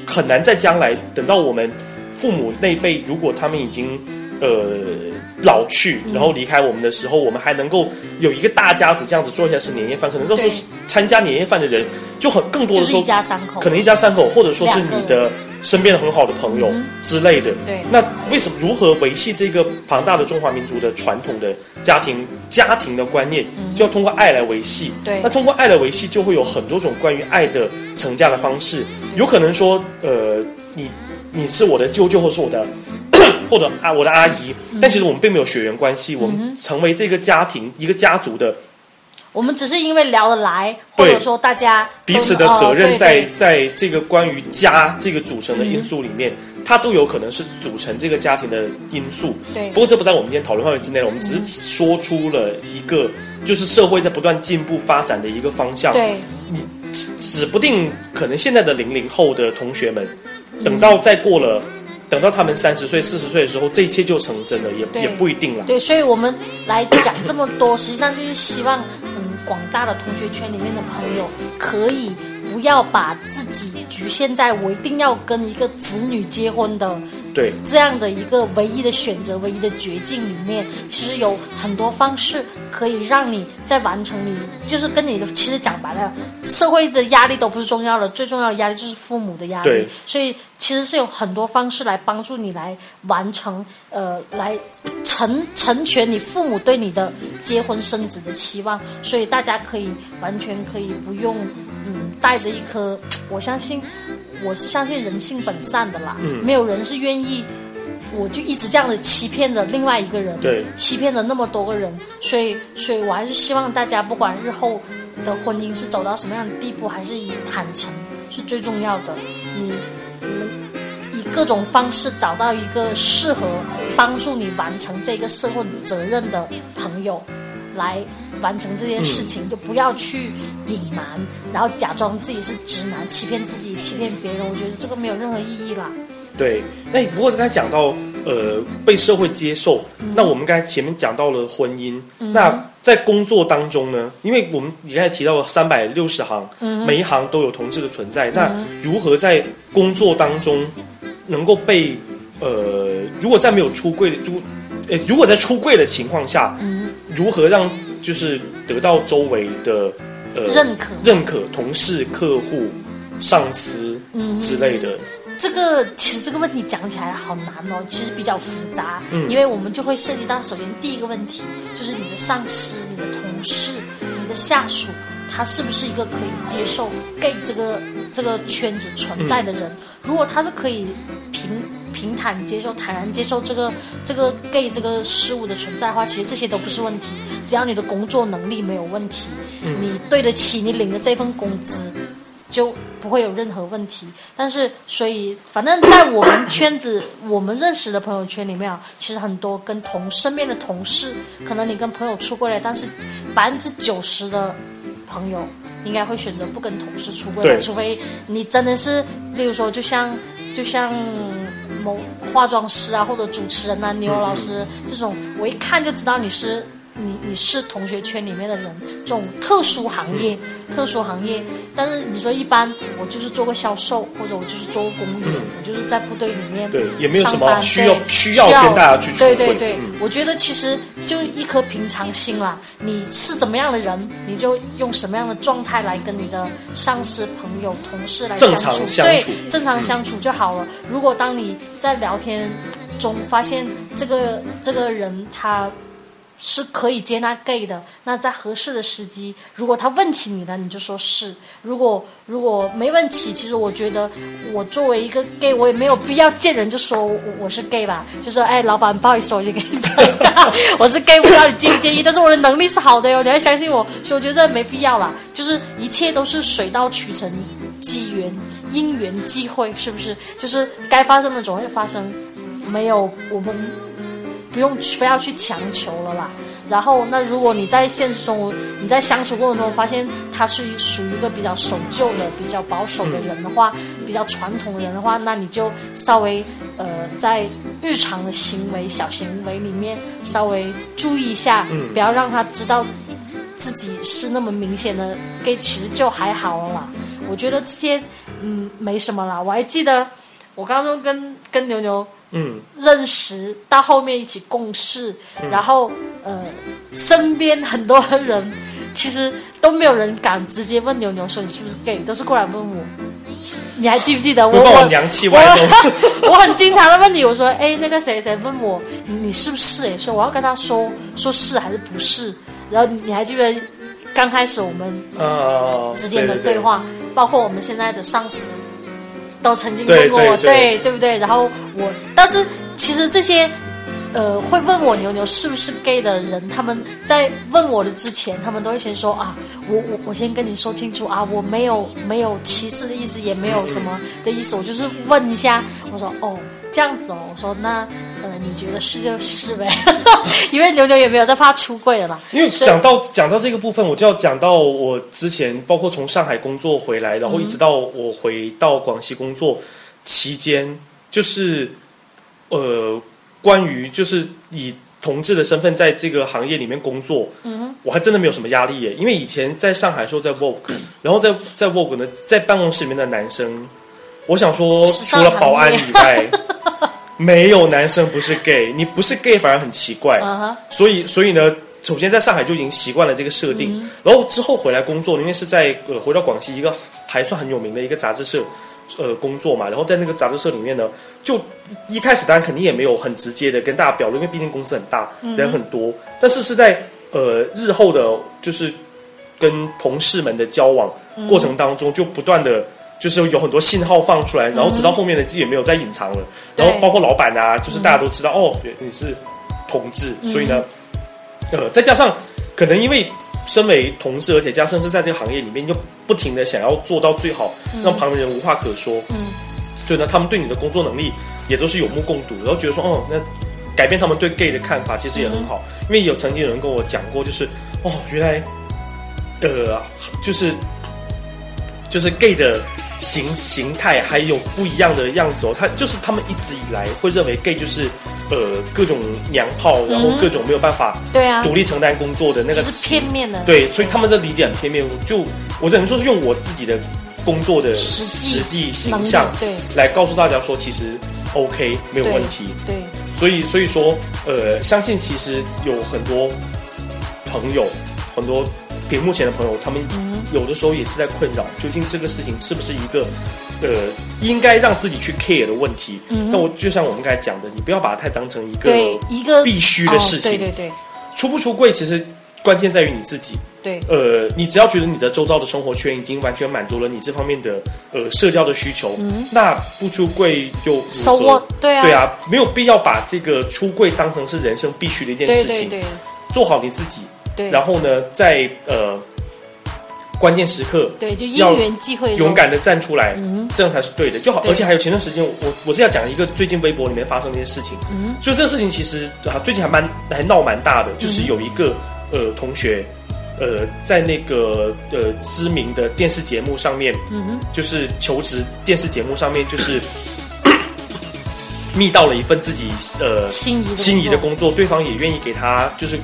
很难在将来等到我们父母那一辈，如果他们已经呃老去，然后离开我们的时候，我们还能够有一个大家子这样子做一下是年夜饭，可能到时候参加年夜饭的人就很更多的时候，就是一家三口，可能一家三口，或者说是你的身边的很好的朋友之类的。对，那为什么如何维系这个庞大的中华民族的传统的家庭家庭的观念，就要通过爱来维系。对，那通过爱来维系，就会有很多种关于爱的成家的方式。有可能说，呃，你你是我的舅舅，或是我的或者啊我的阿姨，但其实我们并没有血缘关系，我们成为这个家庭一个家族的。我们只是因为聊得来，或者说大家彼此的责任在、哦、在这个关于家这个组成的因素里面、嗯，它都有可能是组成这个家庭的因素。对，不过这不在我们今天讨论范围之内，我们只是说出了一个、嗯、就是社会在不断进步发展的一个方向。对，你指不定可能现在的零零后的同学们，等到再过了。嗯等到他们三十岁、四十岁的时候，这一切就成真了，也也不一定了。对，所以我们来讲这么多，实际上就是希望，嗯，广大的同学圈里面的朋友，可以不要把自己局限在我一定要跟一个子女结婚的，对，这样的一个唯一的选择、唯一的绝境里面。其实有很多方式可以让你在完成你，就是跟你的，其实讲白了，社会的压力都不是重要的，最重要的压力就是父母的压力。对，所以。其实是有很多方式来帮助你来完成，呃，来成成全你父母对你的结婚生子的期望，所以大家可以完全可以不用，嗯，带着一颗，我相信，我是相信人性本善的啦，嗯，没有人是愿意，我就一直这样的欺骗着另外一个人，对，欺骗着那么多个人，所以，所以我还是希望大家不管日后的婚姻是走到什么样的地步，还是以坦诚是最重要的，你。各种方式找到一个适合帮助你完成这个社会责任的朋友来完成这件事情、嗯、就不要去隐瞒，然后假装自己是直男欺骗自己欺骗别人，我觉得这个没有任何意义啦。对，那不过刚才讲到呃被社会接受、嗯、那我们刚才前面讲到了婚姻、嗯、那在工作当中呢，因为我们你刚才提到了三百六十行、嗯、每一行都有同志的存在、嗯、那如何在工作当中能够被呃如果在没有出柜的如呃如果在出柜的情况下、嗯、如何让就是得到周围的呃认可认可同事客户上司之类的、嗯、这个其实这个问题讲起来好难哦，其实比较复杂、嗯、因为我们就会涉及到首先第一个问题就是你的上司你的同事你的下属他是不是一个可以接受 gay 这个这个圈子存在的人、嗯、如果他是可以平平坦接受坦然接受这个这个 gay 这个事物的存在的话，其实这些都不是问题，只要你的工作能力没有问题、嗯、你对得起你领的这份工资就不会有任何问题。但是所以反正在我们圈子我们认识的朋友圈里面啊，其实很多跟同身边的同事可能你跟朋友出过来，但是百分之九十的朋友应该会选择不跟同事出柜，除非你真的是例如说就像就像某化妆师啊或者主持人啊牛老师这种我一看就知道你是你你是同学圈里面的人，这种特殊行业特殊行业。但是你说一般我就是做个销售或者我就是做个公务员、嗯、我就是在部队里面上班，对，也没有什么需要需要跟大家去出柜。对对对、嗯、我觉得其实就一颗平常心啦，你是怎么样的人你就用什么样的状态来跟你的上司朋友同事来相处，正常相处，对，正常相处就好了、嗯、如果当你在聊天中发现这个这个人他是可以接纳 gay 的，那在合适的时机如果他问起你了你就说是，如果如果没问起，其实我觉得我作为一个 gay 我也没有必要见人就说 我, 我是 gay 吧，就说哎老板不好意思我就给你讲一下我是 gay 不知道你介不介意，但是我的能力是好的哟，你要相信我，所以我觉得没必要啦，就是一切都是水到渠成机缘因缘际会，是不是就是该发生的总会发生，没有我们不用非要去强求了啦。然后那如果你在现实中你在相处过程中发现他是属于一个比较守旧的比较保守的人的话、嗯、比较传统的人的话，那你就稍微呃在日常的行为小行为里面稍微注意一下、嗯、不要让他知道自己是那么明显的 gay， 其实就还好啦。我觉得这些嗯没什么啦。我还记得我刚刚跟跟牛牛嗯认识到后面一起共事，嗯、然后呃身边很多人其实都没有人敢直接问牛牛说你是不是 gay， 都是过来问我。你还记不记得我？我娘气歪楼。我很经常的问你，我说：“哎，那个谁谁问我你是不是？”哎，说我要跟他说，说是还是不是？然后你还记得刚开始我们之间的对话，呃、对对对，包括我们现在的上司都曾经问过我，对 对, 对, 对, 对不对？然后我，但是其实这些呃会问我牛牛是不是 gay 的人，他们在问我的之前，他们都会先说啊。我我我先跟你说清楚啊，我没有没有歧视的意思，也没有什么的意思，我就是问一下。我说哦这样子哦，我说那呃你觉得是就是呗，因为牛牛也没有在怕出柜了嘛。因为讲到讲到这个部分，我就要讲到我之前包括从上海工作回来，然后一直到我回到广西工作期间，就是呃关于就是以同志的身份在这个行业里面工作，嗯，我还真的没有什么压力耶。因为以前在上海的时候在 Vogue， 然后在在 Vogue 呢，在办公室里面的男生，我想说除了保安以外，没有男生不是 gay， 你不是 gay 反而很奇怪。Uh-huh. 所以所以呢，首先在上海就已经习惯了这个设定，嗯、然后之后回来工作，因为是在呃回到广西一个还算很有名的一个杂志社。呃，工作嘛，然后在那个杂志社里面呢，就一开始当然肯定也没有很直接的跟大家表露，因为毕竟公司很大，人很多。嗯、但是是在呃日后的，就是跟同事们的交往过程当中，嗯、就不断的就是有很多信号放出来，然后直到后面呢就也没有再隐藏了。嗯、然后包括老板啊，就是大家都知道、嗯、哦，你是同志，嗯、所以呢，呃，再加上可能因为。身为同志，而且加上是在这个行业里面，就不停的想要做到最好，嗯、让旁人无话可说。嗯，所以呢，他们对你的工作能力也都是有目共睹，然后觉得说，哦，那改变他们对 gay 的看法，其实也很好。嗯、因为有曾经有人跟我讲过，就是哦，原来，呃，就是就是 gay 的形形态还有不一样的样子哦。他就是他们一直以来会认为 gay 就是。呃，各种娘炮，然后各种没有办法独立承担工作的那个、嗯啊就是片面的，对，所以他们的理解很片面。就我只能说是用我自己的工作的实际, 实际形象来告诉大家说，其实 OK 没有问题。对，对所以所以说，呃，相信其实有很多朋友，很多屏幕前的朋友，他们有的时候也是在困扰，究竟这个事情是不是一个。呃，应该让自己去 care 的问题，嗯、但我就像我们刚才讲的，你不要把它太当成一个一个必须的事情。对、哦、对对，出不出柜其实关键在于你自己。对，呃，你只要觉得你的周遭的生活圈已经完全满足了你这方面的呃社交的需求，嗯、那不出柜又如何？ So what? 对啊，对啊，没有必要把这个出柜当成是人生必须的一件事情。对对对，做好你自己。对，然后呢，在呃。关键时刻，对，就因缘际会，勇敢的站出来，嗯、这样才是对的。就好，而且还有前段时间，我我是要讲一个最近微博里面发生的一些事情。嗯，就这个事情其实啊，最近还蛮还闹蛮大的，就是有一个、嗯、呃同学，呃，在那个呃知名的电视节目上面，嗯、就是求职电视节目上面，就是觅到了一份自己呃心仪心仪的工作，对方也愿意给他就是。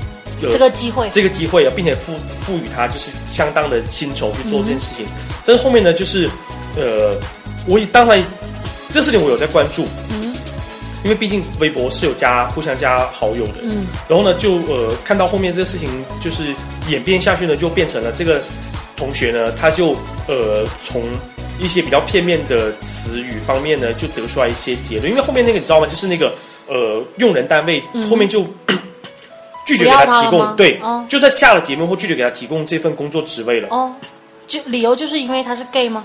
这个机会，这个机会啊，并且赋赋予他就是相当的薪酬去做这件事情。嗯、但是后面呢，就是呃，我当然这事情我有在关注，嗯，因为毕竟微博是有加互相加好友的，嗯，然后呢，就呃看到后面这个事情就是演变下去呢，就变成了这个同学呢，他就呃从一些比较片面的词语方面呢，就得出来一些结论。因为后面那个你知道吗？就是那个呃用人单位、嗯、后面就。拒绝给他提供，对，哦、就在下了节目后拒绝给他提供这份工作职位了。哦，就理由就是因为他是 gay 吗？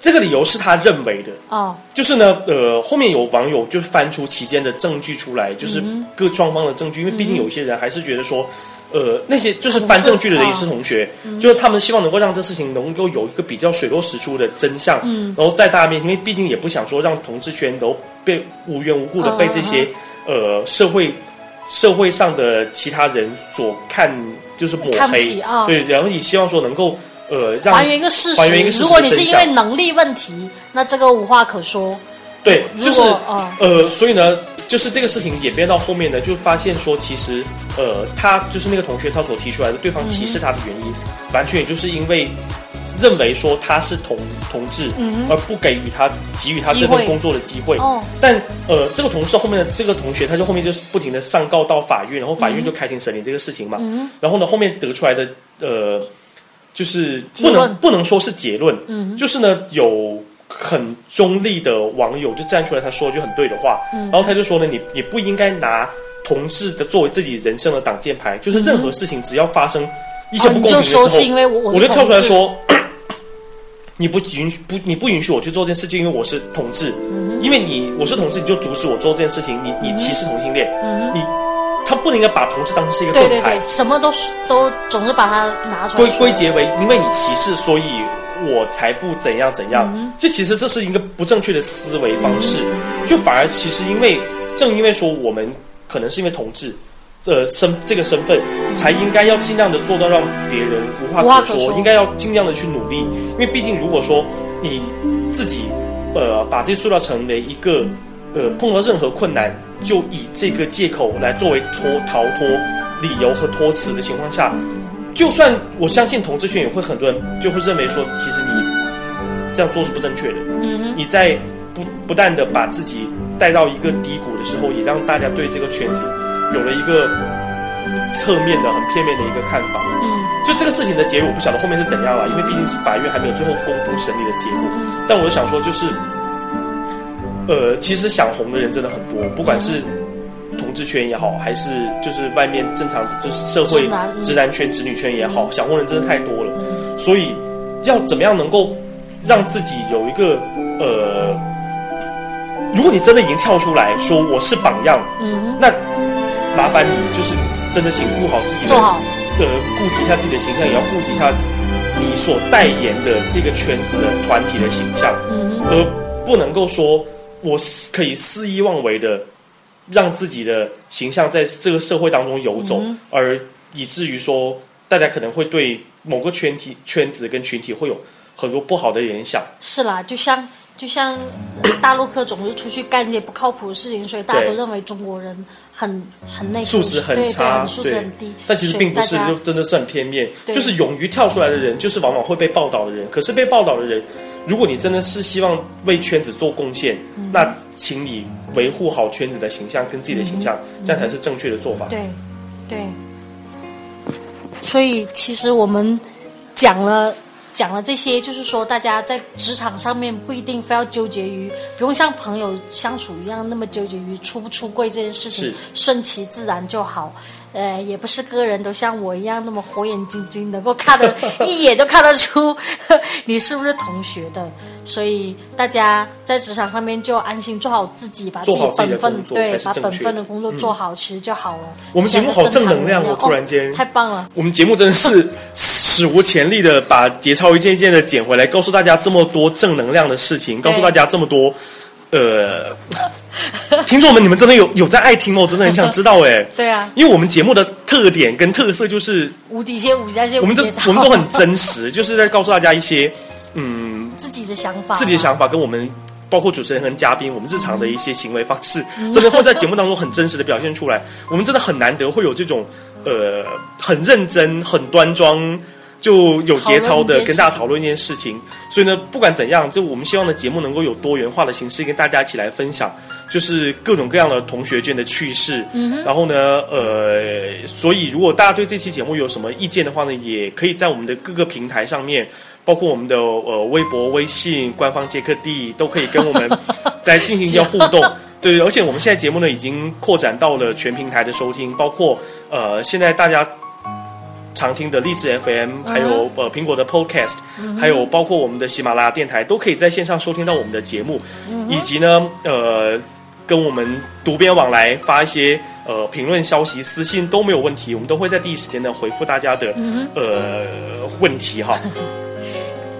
这个理由是他认为的。哦，就是呢，呃，后面有网友就翻出期间的证据出来，就是各双方的证据，嗯、因为毕竟有一些人还是觉得说，呃，那些就是翻证据的人也是同学，哦、就是他们希望能够让这事情能够有一个比较水落石出的真相，嗯、然后在大家面前，因为毕竟也不想说让同志圈都被无缘无故的被这些、哦、呃社会。社会上的其他人所看就是抹黑，哦、对，然后也希望说能够呃让还原一个事实。还原一个事实，如果你是因为能力问题，那这个无话可说。对，就是、哦、呃，所以呢，就是这个事情演变到后面呢，就发现说其实呃他就是那个同学他所提出来的对方歧视他的原因，嗯、完全也就是因为认为说他是同同志，嗯、而不给予他给予他这份工作的机会。哦、但呃这个同事后面的这个同学他就后面就是不停的上告到法院，然后法院就开庭审理这个事情嘛。嗯、然后呢后面得出来的呃就是不能不能说是结论，嗯、就是呢有很中立的网友就站出来，他说就很对的话，嗯、然后他就说呢，你也不应该拿同志的作为自己人生的挡箭牌，就是任何事情只要发生一些不公平的时候，哦、你就说是因为 我, 我, 我就跳出来说，你不允许不你不允许我去做这件事情，因为我是同志，嗯、因为你我是同志，你就阻止我做这件事情，你你歧视同性恋，嗯、你。他不应该把同志当成是一个盾牌，对对对，什么都都总是把它拿出来归归结为因为你歧视，所以我才不怎样怎样。嗯、这其实这是一个不正确的思维方式，嗯、就反而其实因为正因为说我们可能是因为同志，呃身这个身份，才应该要尽量的做到让别人无话可 说, 可说应该要尽量的去努力，因为毕竟如果说你自己呃把这塑造成为一个呃碰到任何困难就以这个借口来作为脱逃脱理由和托词的情况下，就算我相信同志圈也会很多人就会认为说，其实你这样做是不正确的。嗯、你在不不但的把自己带到一个低谷的时候，也让大家对这个圈子有了一个侧面的很片面的一个看法。嗯、就这个事情的结果我不晓得后面是怎样了，因为毕竟法院还没有最后公布审理的结果。但我就想说就是。呃，其实想红的人真的很多，不管是同志圈也好，还是就是外面正常就是社会直男圈、直女圈也好，想红人真的太多了。所以要怎么样能够让自己有一个呃，如果你真的已经跳出来说我是榜样，嗯、那麻烦你就是真的请顾好自己的，做好呃，顾及一下自己的形象，也要顾及一下你所代言的这个圈子的团体的形象，嗯、而不能够说。我可以肆意妄为的让自己的形象在这个社会当中游走，嗯、而以至于说大家可能会对某个圈体圈子跟群体会有很多不好的联想。是啦，就像就像大陆客总是出去干一些不靠谱的事情，所以大家都认为中国人很很内素质很差，素质很低。但其实并不是，就真的是很片面。就是勇于跳出来的人，就是往往会被报道的人。可是被报道的人。如果你真的是希望为圈子做贡献，嗯、那请你维护好圈子的形象跟自己的形象，嗯、这样才是正确的做法。对，对。所以其实我们讲了讲了这些，就是说大家在职场上面不一定非要纠结于，不用像朋友相处一样那么纠结于出不出柜这件事情，顺其自然就好。呃，也不是个人都像我一样那么火眼金睛，能够看得一眼就看得出你是不是同学的。所以大家在职场上面就安心做好自己，把自己本分对，把本分的工作做好，嗯、其实就好了。我们节目好正能量，我突然间、哦、太棒了！我们节目真的是史无前例的把节操一件一件的捡回来，告诉大家这么多正能量的事情，告诉大家这么多。呃，听众们，你们真的有有在爱听吗？我真的很想知道哎。对啊，因为我们节目的特点跟特色就是无底线、无底线，我们都我们都很真实，就是在告诉大家一些嗯自己的想法、自己的想法，跟我们包括主持人和嘉宾我们日常的一些行为方式，嗯、真的会在节目当中很真实的表现出来。我们真的很难得会有这种呃很认真、很端庄。就有节操的跟大家讨论一件事情，所以呢，不管怎样，就我们希望的节目能够有多元化的形式跟大家一起来分享，就是各种各样的同学圈的趣事。嗯、然后呢，呃，所以如果大家对这期节目有什么意见的话呢，也可以在我们的各个平台上面，包括我们的呃微博、微信、官方接客地，都可以跟我们再进行一些互动。对，而且我们现在节目呢已经扩展到了全平台的收听，包括呃现在大家。常听的荔枝 F M， 还有呃苹果的 Podcast， 还有包括我们的喜马拉雅电台，都可以在线上收听到我们的节目，以及呢呃跟我们读编往来发一些呃评论、消息、私信都没有问题，我们都会在第一时间呢回复大家的呃问题哈。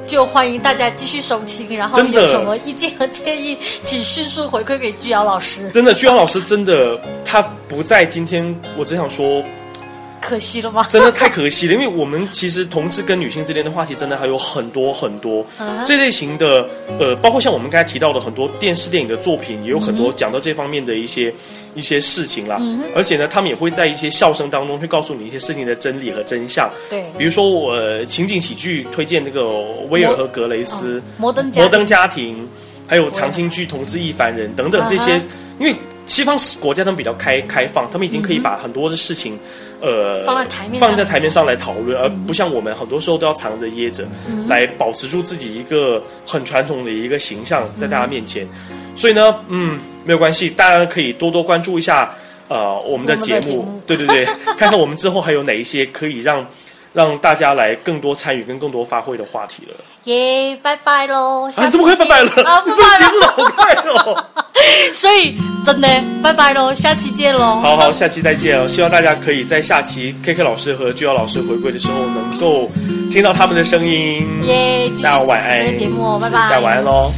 就欢迎大家继续收听，然后有什么意见和建议，请迅速回馈给居瑶老师。真的，居瑶老师真的他不在今天，我只想说。可惜了吗？真的太可惜了，因为我们其实同志跟女性之间的话题真的还有很多很多、啊、这类型的呃，包括像我们刚才提到的很多电视电影的作品也有很多讲到这方面的一些、嗯、一些事情啦、嗯、而且呢他们也会在一些笑声当中去告诉你一些事情的真理和真相。对，比如说我、呃、情景喜剧推荐那个威尔和格雷斯、摩登家 庭, 摩登家庭还有长青剧同志一凡人等等这些、啊、因为西方国家他们比较开开放，他们已经可以把很多的事情、嗯、呃放在台面放在台面上来讨论、嗯、而不像我们很多时候都要藏着掖着、嗯、来保持住自己一个很传统的一个形象在大家面前、嗯、所以呢嗯没有关系，大家可以多多关注一下呃我们的节 目, 的节目对对对看看我们之后还有哪一些可以让让大家来更多参与跟更多发挥的话题了。耶、yeah, 拜拜咯，啊这么快拜拜了啊，不拜了，结束得好快哦所以真的拜拜咯，下期见咯。好好，下期再见哦，希望大家可以在下期 K K 老师和 G L 老师回归的时候能够听到他们的声音。耶、yeah, 大家晚安，这个节目、哦、拜拜，大家晚安咯。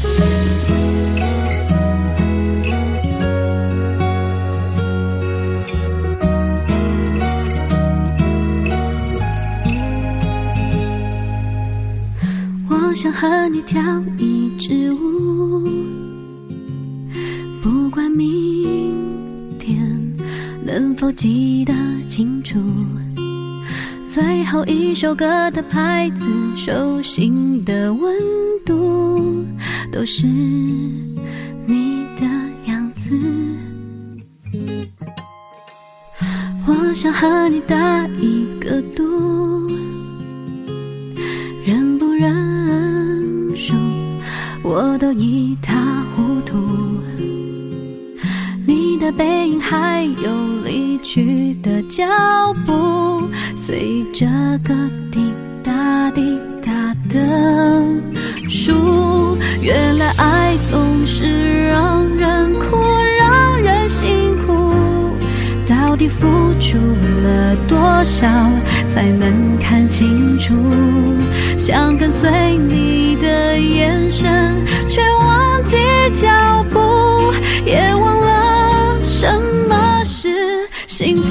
我想和你跳一支舞，不管明天能否记得清楚，最后一首歌的拍子，手心的温度，都是你的样子。我想和你打一个赌，忍不忍我都一塌糊涂，你的背影还有离去的脚步，随着个滴答滴答的数。原来爱总是让人哭，让人辛苦，到底付出了多少才能看清楚？想跟随你的眼神，却忘记脚步，也忘了什么是幸福。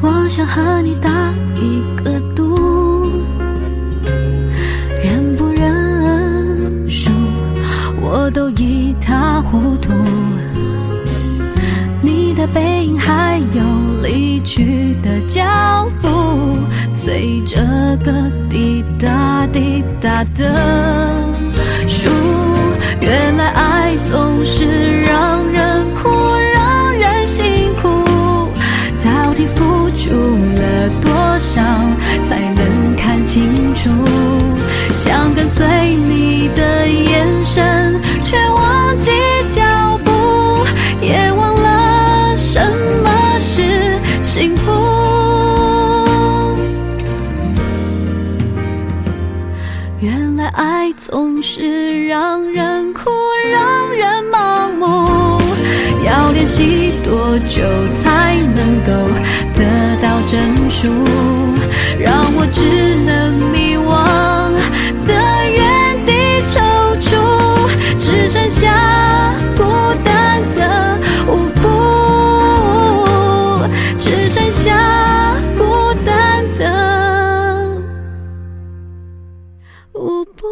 我想和你打一个赌，认不认输我都一塌糊涂，你的背影还有离去的脚步，随着个滴答滴答的数。原来爱总是让人哭，让人辛苦，到底付付出了多少才能看清楚？想跟随你的眼神，却忘记脚步，也忘了什么是幸福。原来爱总是让人哭，让人盲目，要练习多久才能够得到证书，让我只能迷惘的原地踌躇，只剩下孤单的舞步，只剩下孤单的舞步。